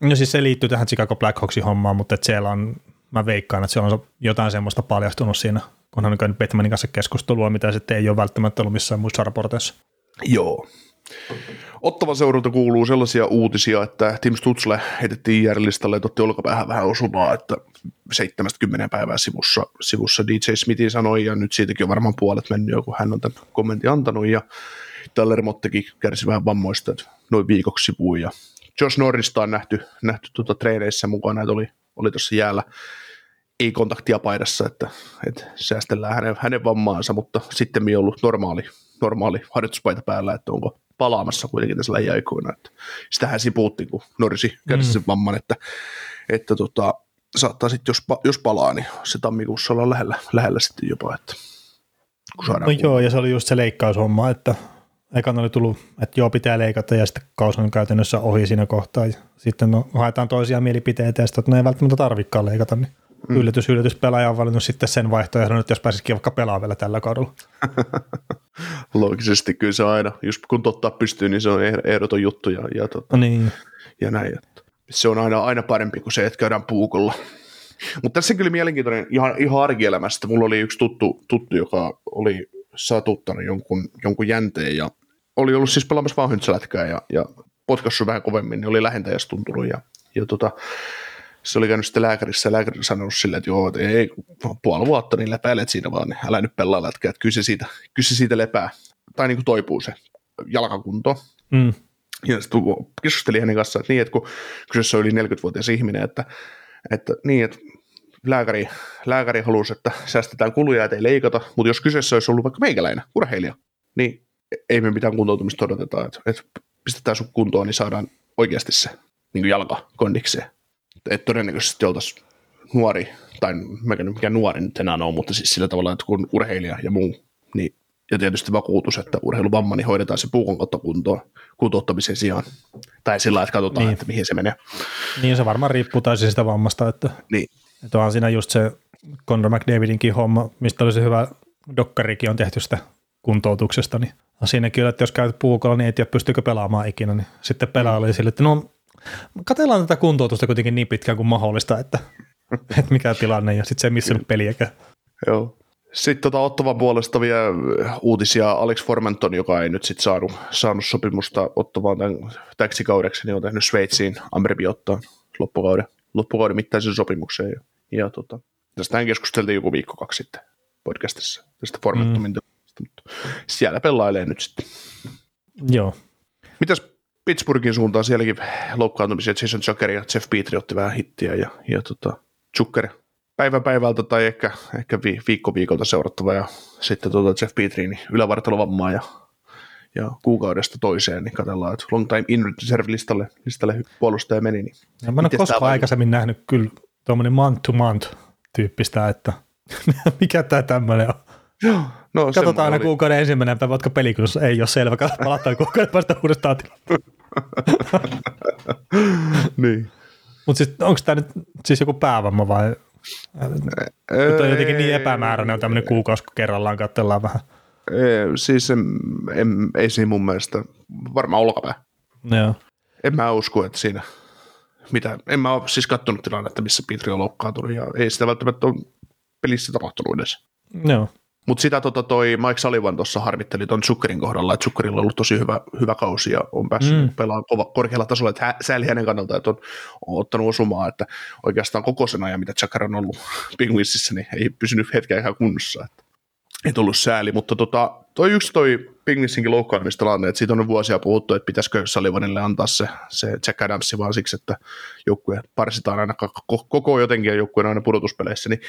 No siis se liittyy tähän Chicago Blackhawksin hommaan, mutta että siellä on, mä veikkaan, että siellä on jotain semmoista paljastunut siinä, kun hän on käynyt Bettmanin kanssa keskustelua, mitä sitten ei ole välttämättä ollut missään muissa raporteissa. Joo. Ottavan seuralta kuuluu sellaisia uutisia, että Tim Stutzle heitettiin IR-listalle, että otti olkapäähän vähän osumaa, että 70 päivää sivussa DJ Smithin sanoi, ja nyt siitäkin on varmaan puolet mennyt jo, kun hän on tämän kommentin antanut, ja Tyler Mottekin kärsi vähän vammoista, että noin viikoksi sivuun, ja Josh Norrista on nähty treeneissä mukana, että oli tuossa jäällä ei kontaktia paidassa, että säästellään hänen vammaansa, mutta sitten ei ollut normaali harjoituspaita päällä, että onko palaamassa kuitenkin tässä lähiaikoina. Että sitähän sivuuttiin, kun Norrisi kärsi sen vamman, että saattaa sitten, jos palaa, niin se tammikuussa ollaan lähellä sitten jopa. Että, kun saadaan joo, ja se oli just se leikkaushomma, että ekan oli tullut, että joo, pitää leikata, ja sitten kaus on käytännössä ohi siinä kohtaa, ja sitten haetaan toisia mielipiteitä, ja sitten, että no ei välttämättä tarvikaan leikata, niin yllätys, pelaaja on valinnut sitten sen vaihtoehdon, että jos pääsisikin vaikka pelaamaan vielä tällä kaudella. Loogisesti kyllä se aina, jos kun totta pystyy, niin se on ehdoton juttu ja näin. Se on aina parempi kuin se, että käydään puukolla. Mutta tässä on kyllä mielenkiintoinen ihan arkielämästä. Mulla oli yksi tuttu joka oli satuttanut jonkun jänteen ja oli ollut siis pelaamassa vaan hyntsälätkää ja potkassut vähän kovemmin, niin oli lähentäjästä tuntunut ja se oli käynyt sitten lääkärissä ja lääkäri sanonut silleen, että joo, ei puoli vuotta, niin lepäilet siinä vaan, niin älä nyt pelaa lätkää, että kyllä se siitä lepää. Tai niin kuin toipuu se jalkakunto. Mm. Ja sitten keskustelin hänen kanssaan, että niin, että kun kyseessä on yli 40-vuotias ihminen, että niin, että lääkäri halusi, että säästetään kuluja, ettei leikata, mutta jos kyseessä olisi ollut vaikka meikäläinen, urheilija, niin ei me mitään kuntoutumista odoteta, että pistetään sun kuntoon, niin saadaan oikeasti se niin kuin jalka kondikseen. Että todennäköisesti oltaisiin nuori, tai mikä nuori nyt enää on, mutta siis sillä tavalla, että kun urheilija ja muu, niin, ja tietysti vakuutus, että urheiluvamma, niin hoidetaan se puukon kautta kuntoon kuntouttamisen sijaan. Tai sillä lailla, että katsotaan, niin, että mihin se menee. Niin, se varmaan riippuu täysin sitä vammasta, että, niin, että onhan siinä just se Conor McDavidinkin homma, mistä oli se hyvä dokkarikin on tehty sitä kuntoutuksesta, niin siinä kyllä, että jos käyt puukolla, niin ei tiedä, pystyykö pelaamaan ikinä, niin sitten pelaa oli sille, että no, katsellaan tätä kuntoutusta kuitenkin niin pitkään kuin mahdollista, että mikä tilanne, ja sitten se ei missänyt peliäkään. Joo. Sitten Ottavan puolesta vielä uutisia. Alex Formenton, joka ei nyt sitten saanut sopimusta Ottavaan täksi kaudeksi, niin on tehnyt Sveitsiin Ambribiottaan loppukauden mittaisen sopimukseen. Ja tästähän keskusteltiin joku viikko kaksi sitten podcastissa, tästä Formentomin työstä, mutta siellä pelailee nyt sitten. Joo. Mitäs Pittsburghin suuntaan sielläkin loukkaantumisia, Jason Zucker ja Jeff Petri otti vähän hittiä ja Zucker päivä päivältä tai ehkä viikko viikolta seurattava ja sitten Jeff Petri niin ylävartalovammaa ja kuukaudesta toiseen, niin katsellaan, että long time in reserve listalle puolustaja meni. Niin ja mä en ole koskaan aikaisemmin nähnyt kyllä tuommoinen month to month tyyppistä, että mikä tämä tämmöinen on. No, katsotaan aina kuukauden ensimmäinen päivä, vaikka pelikunnassa ei ole selvä, palataan kuukauden päästä uudestaan tilanteen. Niin. Mutta siis, onko tämä nyt siis joku päävamma vai? Nyt on jotenkin niin epämääräinen, on tämmöinen kuukausi, kun kerrallaan katsellaan vähän. Siis ei siinä mun mielestä, varmaan olkapää. Joo. En mä usko, että siinä, mitä, en mä ole siis kattonut tilannetta, missä Petri on loukkaantunut ja ei sitä välttämättä ole pelissä tapahtunut edes. Joo. Mutta sitä toi Mike Sullivan tuossa harmitteli tuon Zuckerin kohdalla, että Zuckerilla on ollut tosi hyvä kausi ja on päässyt pelaamaan korkealla tasolla, että sääli hänen kannaltaan, että on ottanut osumaa, että oikeastaan koko sen ajan, mitä Zucker on ollut Penguinsissä, niin ei pysynyt hetkeäkään kunnossa, että ei tullut sääli, mutta toi yksi Penguinsinkin loukkaantumista tilanne, että siitä on vuosia puhuttu, että pitäisikö Sullivanille antaa se Jack Adamsi vaan siksi, että joukkue parsitaan aina koko jotenkin ja joukkue aina pudotuspeleissä, niin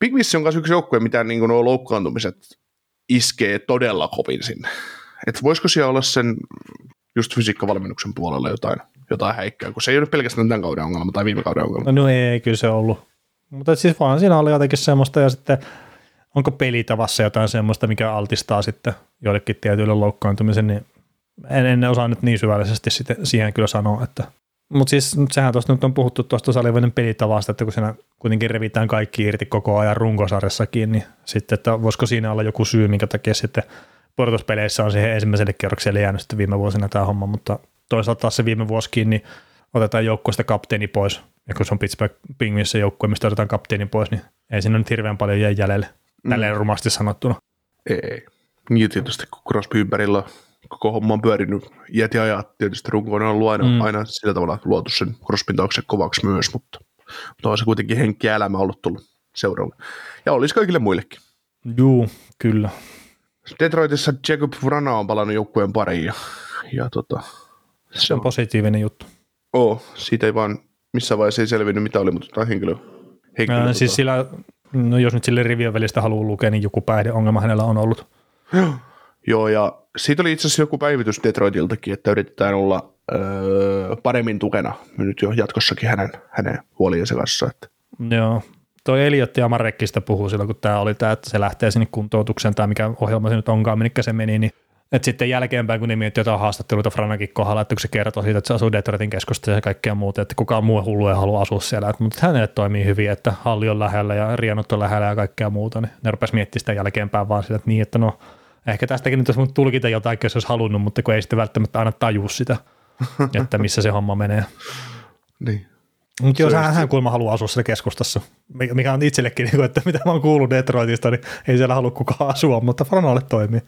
Big Miss on myös yksi joukkue, mitä niin kuin nuo loukkaantumiset iskee todella kovin sinne. Että voisiko siellä olla sen just fysiikkavalmennuksen puolella jotain häikkää, kun se ei ole pelkästään tämän kauden ongelma tai viime kauden ongelma. No ei kyllä se ollut. Mutta siis vaan siinä oli jotenkin semmoista, ja sitten onko pelitavassa jotain semmoista, mikä altistaa sitten joillekin tietyille loukkaantumisen, niin en osaa nyt niin syvällisesti siihen kyllä sanoa, että mutta siis sehän tuosta nyt on puhuttu tuosta Salivainen pelitavasta, että kun siinä kuitenkin revitään kaikki irti koko ajan runkosarjassakin, niin sitten, että voisiko siinä olla joku syy, minkä takia sitten pudotuspeleissä on siihen ensimmäiselle kierrokselle jäänyt sitten viime vuosina tämä homma, mutta toisaalta taas se viime vuosikin, niin otetaan joukkueesta kapteeni pois, ja kun se on Pittsburgh Penguins se joukkue, mistä otetaan kapteeni pois, niin ei siinä nyt hirveän paljon jää jäljelle, tälleen rumasti sanottuna. Ei, niin tietysti kun Crosby ympärillä koko homma on pyörinyt iät ja ajat. Tietysti runko on ollut aina sillä tavalla luotu sen Crosbyn taakse kovaksi myös, mutta on se kuitenkin henki ja elämä ollut tullut seuraavalle. Ja olisi kaikille muillekin. Juu, kyllä. Detroitissa Jakub Vrana on palannut joukkueen pariin. Se on positiivinen juttu. Oo, siitä ei vaan missään vaiheessa ei selvinnyt mitä oli, mutta tämä henkilö. Siis sillä, no jos nyt sille rivien välistä haluaa lukea, niin joku päihdeongelma hänellä on ollut. Joo, ja siitä oli itse asiassa joku päivitys Detroitiltakin, että yritetään olla paremmin tukena nyt jo jatkossakin hänen huoliensa kanssa. Että. Joo, toi Eliott ja Marekista puhuu silloin, kun tämä oli tämä, että se lähtee sinne kuntoutukseen tai mikä ohjelma se nyt onkaan, minkä se meni, niin että sitten jälkeenpäin, kun ne miettii jotain haastatteluita Franakin kohdalla, että kun se kertoo siitä, että se asuu Detroitin keskustassa ja kaikkea muuta, että kukaan muu hullu ei halua asua siellä, mutta hänelle toimii hyvin, että halli on lähellä ja rienot on lähellä ja kaikkea muuta, niin ne rupesi miettimään sitä jälkeenpäin vaan sitä, että niin, että no ehkä tästäkin nyt olisi voinut tulkita jotain, jos olisi halunnut, mutta kun ei sitten välttämättä aina tajua sitä, että missä se homma menee. Niin. Mutta jos hän kuulemma haluaa asua siellä keskustassa, mikä on itsellekin, että mitä mä oon kuullut Detroitista, niin ei siellä halua kukaan asua, mutta Franalle toimii.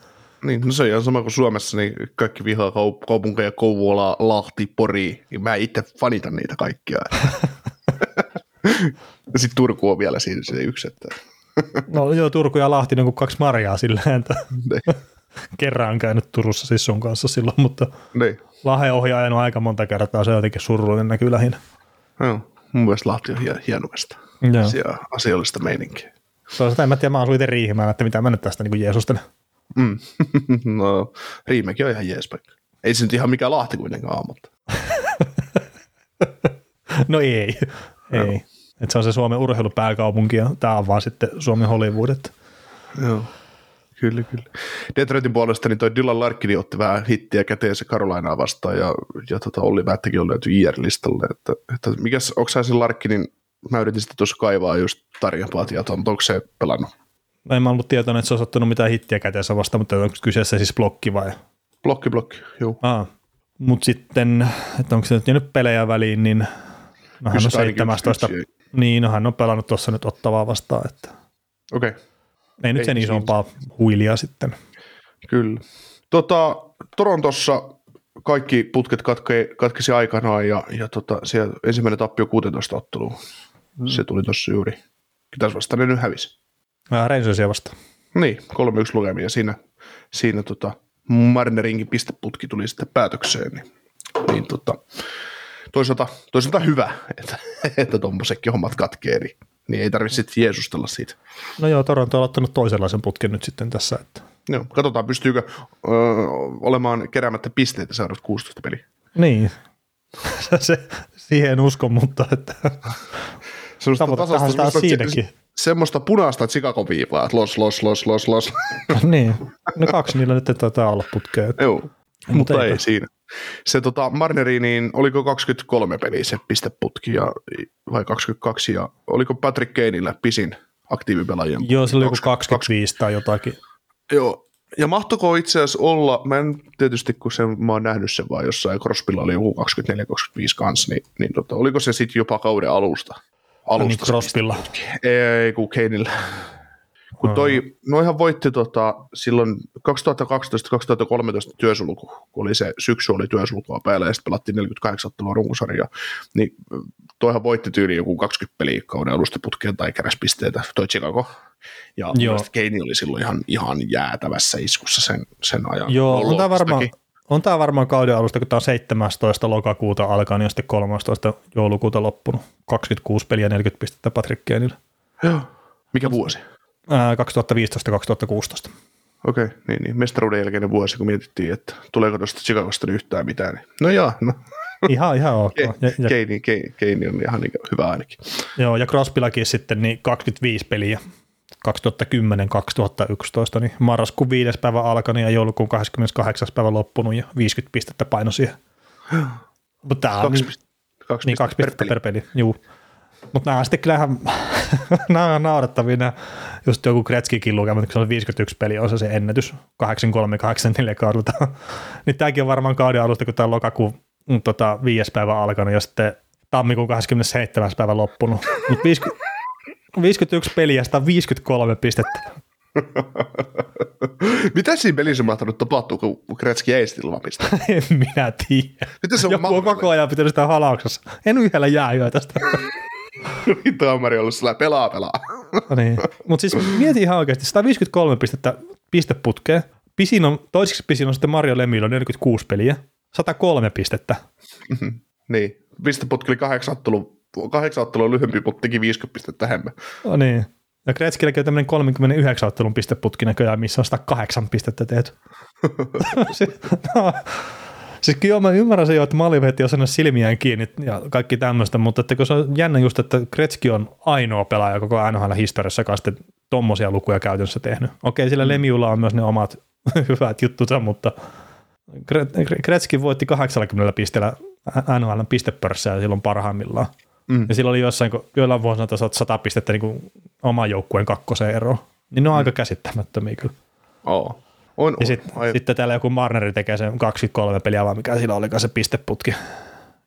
Niin, no se on ihan sama kuin Suomessa, niin kaikki vihaa kaupunkeja, Kouvolaa, Lahti, Pori, niin mä itse fanitan niitä kaikkia. Sitten Turku on vielä siinä se yksi, että... No joo, Turku ja Lahti on kuin kaksi marjaa silleen, että kerran on käynyt Turussa siis sun kanssa silloin, mutta Lahden ohi ajanut aika monta kertaa, se on jotenkin surullinen näkyy lähinnä. Joo, mun mielestä Lahti on hienomasta asiallista meininkiä. Toisaalta en mä tiedä, mä asuin itse Riihimään, että mitä mä nyt tästä niin jeesustelen. No, Riihimäki on ihan jeespaikka. Ei se nyt ihan mikään Lahti kuitenkaan aamulta. No ei. Että se on se Suomen urheilupääkaupunki ja tämä on vaan sitten Suomen Hollywood. Joo, kyllä. Detroitin puolesta niin toi Dylan Larkin otti vähän hittiä käteen se Karolainaa vastaan ja Olli Vähtäkin on löyty IR-listalle. Että mikäs, onko sä sen Larkinin, mä yritin sitä tuossa kaivaa just tarjompaa tietoa, mutta onko se pelannut? No en mä ollut tietoinen, että se olisi ottanut mitään hittiä käteensä vastaan, mutta onko kyseessä siis blokki vai? Blokki, joo. Mutta sitten, että onko se nyt jäänyt pelejä väliin, niin hän on 17... Niin, no hän on pelannut tuossa nyt Ottavaa vastaan, että okay. Ei nyt sen isompaa huilia sitten. Kyllä. Torontossa kaikki putket katkesi aikanaan ja siellä ensimmäinen tappio 16 otteluun. Se tuli tuossa juuri. Ketäs vastaan ne nyt hävisi? Rangersia vastaan. Niin, 3-1 lukemia. Siinä Marnerinkin pisteputki tuli sitten päätökseen. Niin, Toisaalta hyvä, että tuommoisetkin hommat katkee, niin ei tarvitse sitten jeesustella siitä. No joo, Toronto on ottanut toisenlaisen putken nyt sitten tässä. Että. Joo, katsotaan pystyykö olemaan keräämättä pisteitä seuraavat 16 peliä. Niin, siihen en usko, mutta että tavoitetaan taas siinäkin. Semmoista punaista Chicago viivaa, että los. Niin, no kaksi niillä nyt ei taitaa olla putkea. Joo, mutta ei siinä. Se Marneri, niin oliko 23 peliä se pisteputki vai 22 ja oliko Patrick Kaneillä pisin aktiivipelaajien? Joo, se oli joku 25 tai jotakin. Joo, ja mahtoiko itse asiassa olla, mä en tietysti kun mä oon nähnyt sen vaan jossain, Crosbylla oli joku 24-25 kanssa, niin, oliko se sitten jopa kauden alusta? No niin Crosbylla. Ei, kun Kaneillä. Kun noihan voitti silloin 2012-2013 työsulku, kun oli se syksy oli työsulkua päällä ja sitten pelattiin 48 ottelua runkosarjaa, niin toihan voitti tyyliin joku 20 peliä kauden alusta putkeen tai keräsi pisteitä toi Chicago. Ja Kane oli silloin ihan jäätävässä iskussa sen ajan. Joo, on tämä varmaan kauden alusta, kun tämä on 17. lokakuuta alkaen ja sitten 13. joulukuuta loppunut. 26 peliä 40 pistettä Patrick Kanelle. Joo, mikä vuosi? 2015-2016. Okei, okay, niin. Mestaruuden jälkeinen vuosi, kun mietittiin, että tuleeko tuosta Chicagosta yhtään mitään. Niin. No jaa, no. Ihan ok. Keini on ihan niin hyvä ainakin. Joo, ja Crosbylakin sitten niin 25 peliä 2010-2011, niin marraskuun 5. päivä alkanut ja joulukuun 28. päivä loppunut ja 50 pistettä paino siihen. Mutta tämä on kaksi pistettä per peli. Juu. Mutta nämä on sitten kyllähän naurettavia nämä, just joku Gretzkykin lukemat, kun se on 51 peli, on se ennätys, 83-84 kaudelta. Niin tämäkin on varmaan kauden alusta, kun tämä on lokakuun 5. päivä alkanut ja sitten tammikuun 27. päivä loppunut. Mutta 51 peliä, 153 pistettä. Mitä siinä pelissä on mahtanut tapahtua, kun Gretzky ei sitten ilmapista? En minä tiedä. Joku on koko ajan pitänyt sitä halauksessa. En yhdellä jäähyä tästä. Tuomari on ollut sillä pelaa. No niin. Mutta siis mieti ihan oikeasti, 153 pisteputkea. Toiseksi pisin on sitten Mario Lemieux, 46 peliä, 103 pistettä. Niin, pisteputki oli 8 ottelua lyhyempi, mutta teki 50 pistettä vähemmän. No niin. Ja Gretzkilläkin on tämmöinen 39 ottelun pisteputki näköjään, missä on 108 pistettä tehty. Siis kyllä mä ymmärrän se jo, että mä olin heti osannut silmiään kiinni ja kaikki tämmöistä, mutta että kun se on jännä just, että Gretzky on ainoa pelaaja koko NHL-historiassa, joka on sitten tommosia lukuja käytännössä tehnyt. Okei, sillä Lemieuxlla on myös ne omat hyvät juttuja, mutta Gretzky voitti 80 pisteellä NHL:n pistepörssää silloin parhaimmillaan. Mm. Ja silloin oli joillain vuosina 100 pistettä niin oman joukkueen kakkoseen eroon. Niin ne on aika käsittämättömiä kyllä. Oo. Ja sitten täällä joku Marneri tekee sen 23 peliä, vaan mikä sillä olikaan se pisteputki.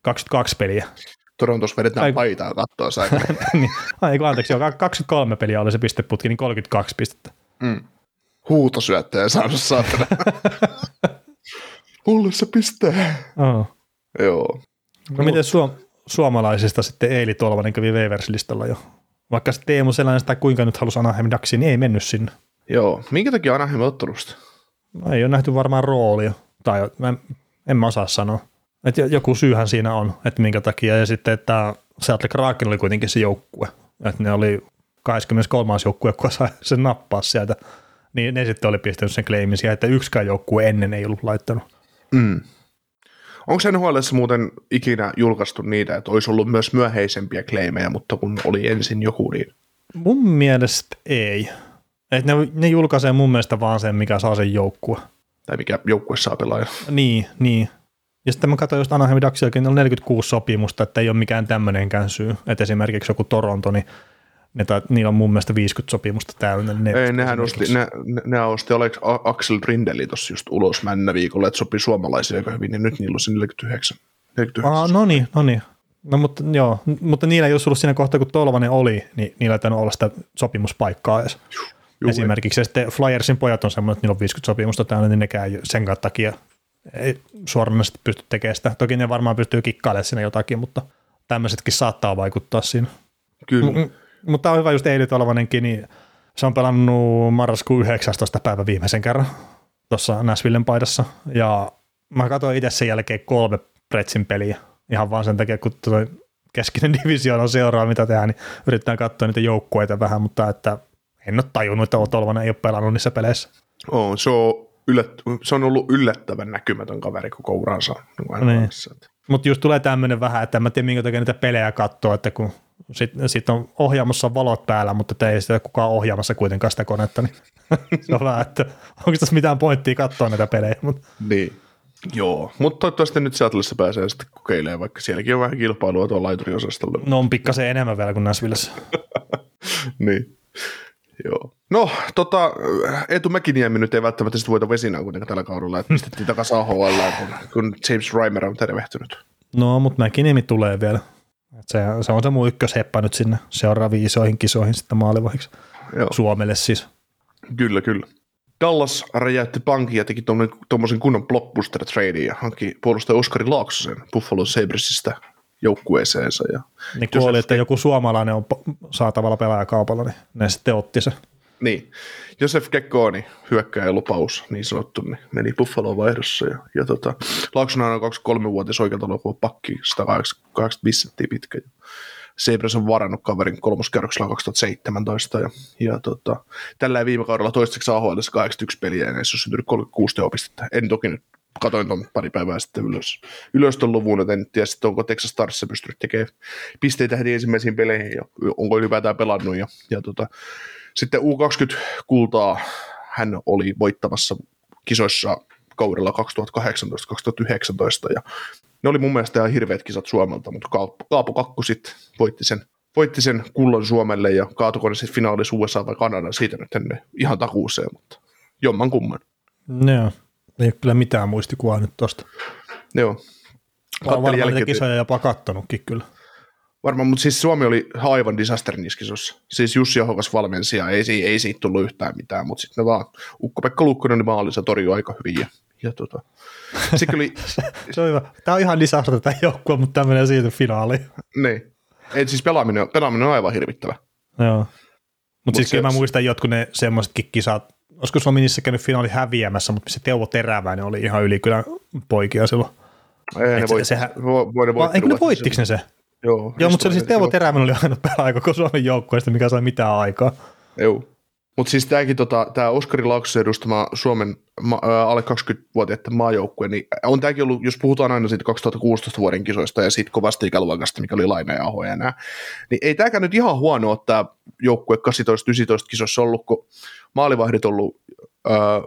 22 peliä. Torontossa vedetään paitaa kattoa saikaa. Niin. Aiku anteeksi, 23 peliä oli se pisteputki, niin 32 pistettä. Mm. Huutosyöttäjä saanut saatana. Mulle se pistää. Oh. Joo. No miten suomalaisista sitten Eeli Tolvanen kävi Waivers-listalla jo? Vaikka se Teemu Selänne sitä kuinka nyt halusi Anaheim Ducksiin, niin ei mennyt sinne. Joo, minkä takia Anaheim on ottanut sitä? No, ei ole nähty varmaan roolia, tai en mä osaa sanoa. Et joku syyhän siinä on, että minkä takia. Ja sitten tämä Seattle Kraken oli kuitenkin se joukkue. Että ne oli 23. joukkue, kun sai sen nappaa sieltä. Niin ne sitten oli pistänyt sen claimin siihen, että yksikään joukkue ennen ei ollut laittanut. Mm. Onko sen huolessa muuten ikinä julkaistu niitä, että olisi ollut myös myöhäisempiä claimejä, mutta kun oli ensin joku niin? Mun mielestä ei. Että ne julkaisee mun mielestä vaan sen, mikä saa sen joukkue. Tai mikä joukkue saa pelaaja. Niin. Ja sitten mä katsoin just Anaheim Ducksiakin, ne on 46 sopimusta, että ei ole mikään tämmöinenkään syy. Että esimerkiksi joku Toronto, niin niillä on mun mielestä 50 sopimusta täynnä. Ne osti Axel Brindeli tuossa just ulos männä viikolla, että sopii suomalaisia aika hyvin, niin nyt niillä on se 49. No niin. No mutta niillä ei olisi ollut siinä kohtaa, kun Tolvanen oli, niin niillä ei tainnut olla sitä sopimuspaikkaa edes. Juuri. Esimerkiksi sitten Flyersin pojat on semmoinen, että niillä on 50 sopimusta täynnä, niin nekään ei sen takia ei suoranaisesti pysty tekemään sitä. Toki ne varmaan pystyy kikkailemaan siinä jotakin, mutta tämmöisetkin saattaa vaikuttaa siinä. Kyllä. Mutta on hyvä just Eeli Tolvanenkin, niin se on pelannut marraskuun 19. päivä viimeisen kerran tuossa Nashvillen paidassa. Ja mä katsoin itse sen jälkeen 3 Pretsin peliä ihan vaan sen takia, kun toi keskinen divisioona seuraa, mitä tehdään, niin yritetään katsoa niitä joukkueita vähän, mutta että en ole tajunnut, että Tolvanen ei ole pelannut niissä peleissä. Se on ollut yllättävän näkymätön kaveri koko uransa. Niin. Mutta just tulee tämmöinen vähän, että en mä tiedä minkä takia niitä pelejä katsoo, että kun sit on ohjaamassa valot päällä, mutta ei sitä kukaan ohjaamassa kuitenkaan sitä konetta, niin se on vähän, että onko tässä mitään pointtia katsoa näitä pelejä. Niin, joo, mutta toivottavasti nyt Seattleissa pääsee sitten kokeilemaan, vaikka sielläkin on vähän kilpailua tuolla laituriosastolla. No on pikkasen enemmän vielä kuin Nashvillessä. Niin. Joo. No, Eetu Mäkiniemi nyt ei välttämättä sit voita vesinaa kuitenkaan tällä kaudella, että pistettiin takaisin AHL, kun James Reimer on tervehtynyt. No, mutta Mäkiniemi tulee vielä. Se on se mun ykkösheppä nyt sinne seuraaviin isoihin kisoihin sitten maalivahiksi. Suomelle siis. Kyllä. Dallas räjäytti pankin ja teki tuommoisen kunnon blockbuster-tradin ja hankki puolustaja Oskari Laaksosen Buffalo Sabresista joukkueeseensa. Niin kun oli, että joku suomalainen on saatavalla pelaajakaupalla, niin ne sitten otti se. Niin. Josef Kekkooni, hyökkäjä lupaus, niin sanottu, niin meni Buffaloon vaihdossa. Ja Laaksonen on 23-vuotias oikealta oleva pakki, 185 senttiä pitkä. Sabres on varannut kaverin kolmoskerroksella 2017 ja tällä viime kaudella toistaiseksi AHL:ssä 81 peliä ja näissä on syntynyt 36 tehopistettä. En toki nyt katoin tuon pari päivää sitten ylös tuon luvun, joten en tiedä sitten onko Texas Starsissa pystynyt tekemään pisteitä heti ensimmäisiin peleihin ja onko ylipäätään pelannut ja sitten U20-kultaa hän oli voittamassa kisoissa kaudella 2018-2019 ja ne oli mun mielestä ihan hirveät kisat Suomelta, mutta Kaapo Kakku sitten voitti sen kullan Suomelle ja kaatuiko ne sitten finaalissa USA vai Kanada, siitä nyt en ihan takuuseen, mutta jomman kumman. Joo, ei ole kyllä mitään muistikuvaa nyt tosta. Joo. Olen varmaan niitä kisoja jopa kattonutkin kyllä. Varmaan, mutta siis Suomi oli aivan disaster niissä kisoissa. Siis Jussi Ahokas valmensi ja ei siitä tullut yhtään mitään, mutta sitten vaan Ukko-Pekka Lukkonen niin maalissa torjui aika hyvin ja oli... Se on hyvä. Tämä on ihan disaster tämä joukkue, mutta tämä menee siitä finaaliin. Niin. Et siis pelaaminen on aivan hirvittävä. Joo. Mutta siis kyllä mä muistan jotkut ne semmoisetkin kisat. Olisiko Suomi niissä käynyt finaali häviämässä, mutta se Teuvo Teräväinen oli ihan ylikylän poikia silloin. Eikö ne voittiko ne se? Joo, mutta siis Teuvo Teräväinen oli aina pelaaja koko Suomen joukkueesta, mikä sai mitään aikaa. Joo. Mutta siis tämäkin, tämä Oskari Laaksosen edustama Suomen alle 20-vuotiaiden maajoukkue, niin on tämäkin ollut, jos puhutaan aina siitä 2016 vuoden kisoista ja siitä kovasta ikäluokasta, mikä oli Laine ja Aho ja nää, niin ei tämäkään nyt ihan huonoa tämä joukkue 18-19 kisoissa ollut, kun maalivahdit on ollut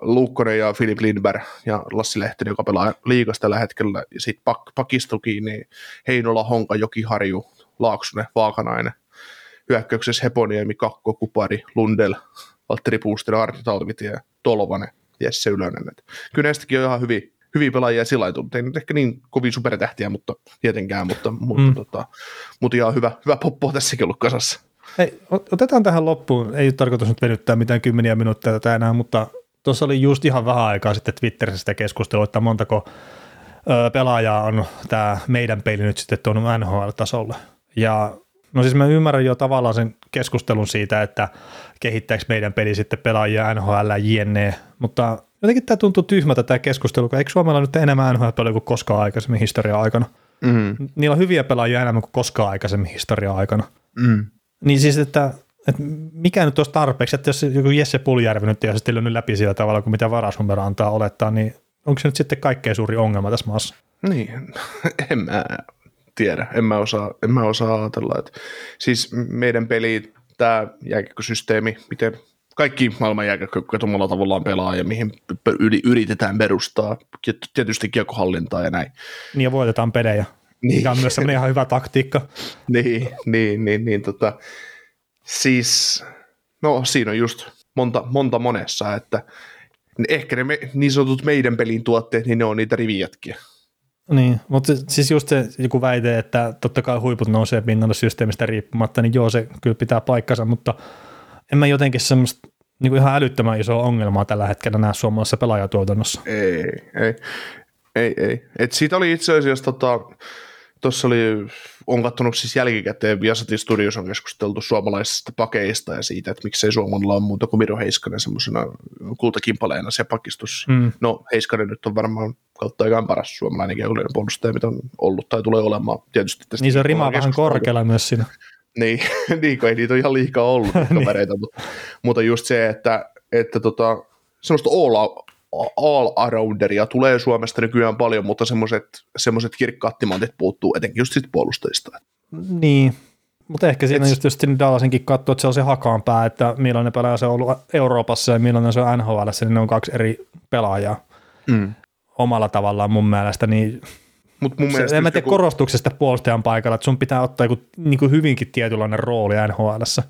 Luukkonen ja Filip Lindberg ja Lassi Lehtinen, joka pelaa liigassa tällä hetkellä, ja sitten pakistokin, niin Heinola, Honka, Jokiharju, Laaksonen, Vaakanainen, hyökkäyksessä Heponiemi, Kakko, Kupari, Lundell, Valtteri Puustinen, Arto Talvitie, Tolvanen, Jesse Ylönen. Kyllä näistäkin on ihan hyviä pelaajia sillä lailla. Ei nyt ehkä niin kovin supertähtiä, mutta tietenkään, mutta ihan hyvä poppo tässäkin ollut kasassa. Hei, otetaan tähän loppuun. Ei ole tarkoitus nyt venyttää mitään kymmeniä minuuttia tätä enää, mutta tuossa oli just ihan vähän aikaa sitten Twitterissä sitä keskustelua, että montako pelaajaa on tämä meidän peili nyt sitten tuonut NHL-tasolle. Ja no siis mä ymmärrän jo tavallaan sen keskustelun siitä, että kehittääkö meidän peli sitten pelaajia NHL jne, mutta jotenkin tämä tuntuu tyhmältä tämä keskustelu, kun eikö Suomella nyt enemmän NHL-pelaajia kuin koskaan aikaisemmin historian aikana? Mm-hmm. Niillä on hyviä pelaajia enemmän kuin koskaan aikaisemmin historian aikana. Mm. Niin siis, että mikä nyt olisi tarpeeksi, että jos joku Jesse Puljärvi nyt ei olisi lyönyt läpi sillä tavalla kuin mitä varasnumero antaa olettaa, niin onko se nyt sitten kaikkein suuri ongelma tässä maassa? Niin, en mä tiedä, en mä osaa ajatella, että siis meidän peli, tämä jääkiekkosysteemi, miten kaikki maailman jääkiekkoja omalla tavallaan pelaa ja mihin yritetään perustaa, tietysti kiekohallintaa ja näin. Niin ja voitetaan pelejä, niin. Mikä on myös semmoinen ihan hyvä taktiikka. Siis, no siinä on just monta monessa, että ehkä ne niin sanotut meidän pelin tuotteet, niin ne on niitä rivijätkiä. Niin, mutta siis just se joku väite, että totta kai huiput nousee pinnalle systeemistä riippumatta, niin joo, se kyllä pitää paikkansa, mutta en mä jotenkin semmoista niin ihan älyttömän isoa ongelmaa tällä hetkellä näe suomalaisessa pelaajatuotannossa. Ei. Et siitä oli itse asiassa, tuossa oli, on katsonut siis jälkikäteen, Viasatin Studios on keskusteltu suomalaisista pakeista ja siitä, että miksei Suomalla on muuta kuin Miro Heiskanen semmoisena kultakimpaleena se pakistus. Mm. No Heiskanen nyt on varmaan kautta aikaan paras suomalainen keulinen puolustaja, mitä on ollut tai tulee olemaan tietysti. Tästä niin se rimaa vähän korkealla myös siinä. niin, kun ei niitä ole ihan liikaa ollut kavereita, mutta just se, että semmoista all-arounderia tulee Suomesta nykyään paljon, mutta semmoiset kirkkaat timantit puuttuu etenkin just siitä puolustajista. Niin, mutta ehkä siinä just Dallasinkin katsoo, että se on se Hakaanpää, että millainen pelaaja se on ollut Euroopassa ja millainen se on NHL:ssä, niin ne on kaksi eri pelaajaa omalla tavallaan mun mielestä. Niin mut mun mielestä en mä tiedä korostuksesta puolustajan paikalla, että sun pitää ottaa joku, niin kuin hyvinkin tietynlainen rooli NHL:ssä,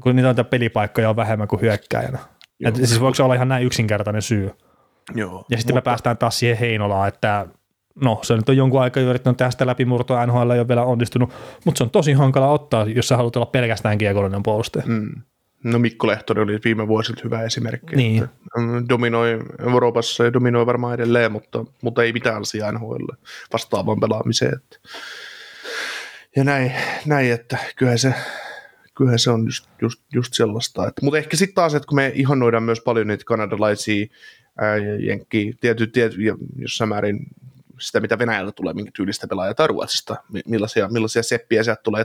kun niitä pelipaikkoja on vähemmän kuin hyökkäjänä. Että siis voiko se olla ihan näin yksinkertainen syy? Joo, ja sitten me päästään taas siihen Heinolaan, että no se nyt on jonkun aikaa yrittänyt tästä läpimurtoa, NHL ei ole vielä onnistunut, mutta se on tosi hankala ottaa, jos sä haluat olla pelkästään kiekollinen puolustaja. Mm. No Mikko Lehtonen oli viime vuosilta hyvä esimerkki. Niin. Että dominoi Euroopassa ja dominoi varmaan edelleen, mutta ei mitään asiaa NHL vastaavaan pelaamiseen. Ja näin, että kyllähän se on just sellaista. Mutta ehkä sitten taas, että kun me ihannoidaan myös paljon niitä kanadalaisia jenkkiä, tietyt, jossain määrin sitä, mitä Venäjältä tulee, minkä tyylistä pelaajaa tai Ruotsista, millaisia seppiä sieltä tulee,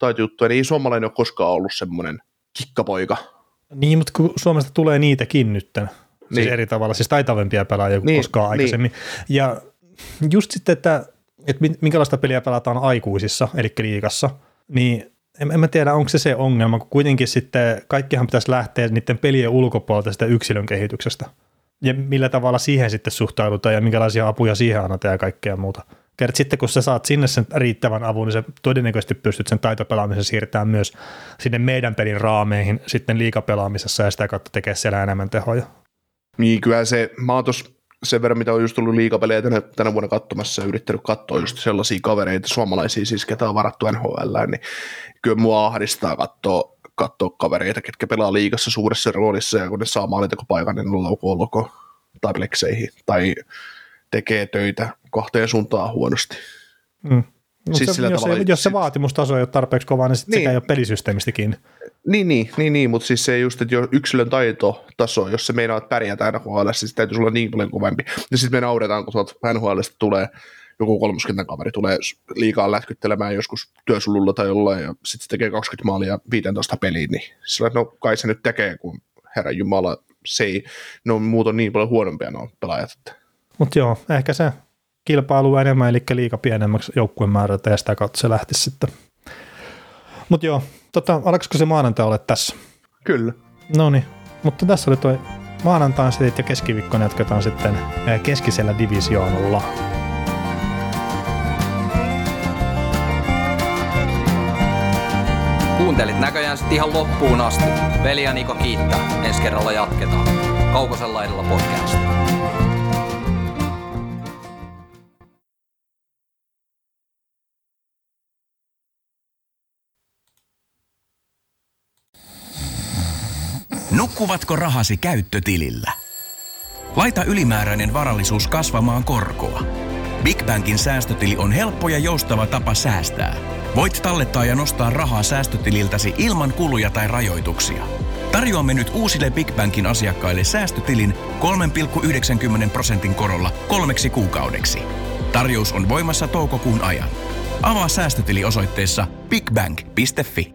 taitojuttuja, niin ei suomalainen ole koskaan ollut semmoinen kikkapoika. Niin, mutta kun Suomesta tulee niitäkin nytten, siis eri tavalla, siis taitavampia pelaajia kuin koskaan aikaisemmin. Ja just sitten, että minkälaista peliä pelataan aikuisissa, eli liigassa, niin en mä tiedä, onko se ongelma, kun kuitenkin sitten kaikkihan pitäisi lähteä niiden pelien ulkopuolelta sitä yksilön kehityksestä. Ja millä tavalla siihen sitten suhtaudutaan ja minkälaisia apuja siihen annetaan ja kaikkea muuta. Kerrät sitten, kun sä saat sinne sen riittävän avun, niin sä todennäköisesti pystyt sen taitopelaamisen siirtämään myös sinne meidän pelin raameihin sitten liigapelaamisessa ja sitä kautta tekee siellä enemmän tehoja. Niin, kyllä se, mä oon tossa sen verran, mitä on just tullut liigapelejä tänä vuonna katsomassa ja yrittänyt katsoa just sellaisia kavereita, suomalaisia siis, ketä on varattu NHL, niin kyllä mua ahdistaa katsoa kavereita, ketkä pelaa liigassa suuressa roolissa ja kun ne saa maalintekopaikan, niin ne laukoo loko tai plekseihin tai tekee töitä kahteen suuntaan huonosti. Mm. Siis jos se vaatimustaso ei ole tarpeeksi kova, niin sitten niin, sekä ei ole pelisysteemistä kiinni. Niin, mutta siis se just, että yksilön taitotaso, jos se meinaa, että pärjätä NHL, siis täytyy olla niin paljon kovempi. Ja sitten me nauretaan, kun tuolta NHLista tulee joku 30 kaveri, tulee liikaa lätkyttelemään joskus työsululla tai jollain, ja sitten se tekee 20 maalia 15 peliin, niin sillä no kai se nyt tekee, kun herran jumala, se ei, ne on muuten niin paljon huonompia nuo pelaajat. Mutta joo, ehkä se kilpailu enemmän, eli liiga pienemmäksi joukkueen määrältä, ja sitä kautta se lähtisi sitten. Mutta joo, alkaisiko se maanantai olla tässä? Kyllä. No niin, mutta tässä oli toi maanantain setit ja keskiviikkona jatketaan sitten keskisellä divisioonalla. Kuuntelit näköjään sitten ihan loppuun asti. Veli ja Niko kiittää. Ensi kerralla jatketaan. Kaukosella edellä podcast. Nukkuvatko rahasi käyttötilillä? Laita ylimääräinen varallisuus kasvamaan korkoa. BigBankin säästötili on helppo ja joustava tapa säästää. Voit tallettaa ja nostaa rahaa säästötililtäsi ilman kuluja tai rajoituksia. Tarjoamme nyt uusille BigBankin asiakkaille säästötilin 3,90% korolla 3 kuukaudeksi. Tarjous on voimassa toukokuun ajan. Avaa säästötili osoitteessa bigbank.fi.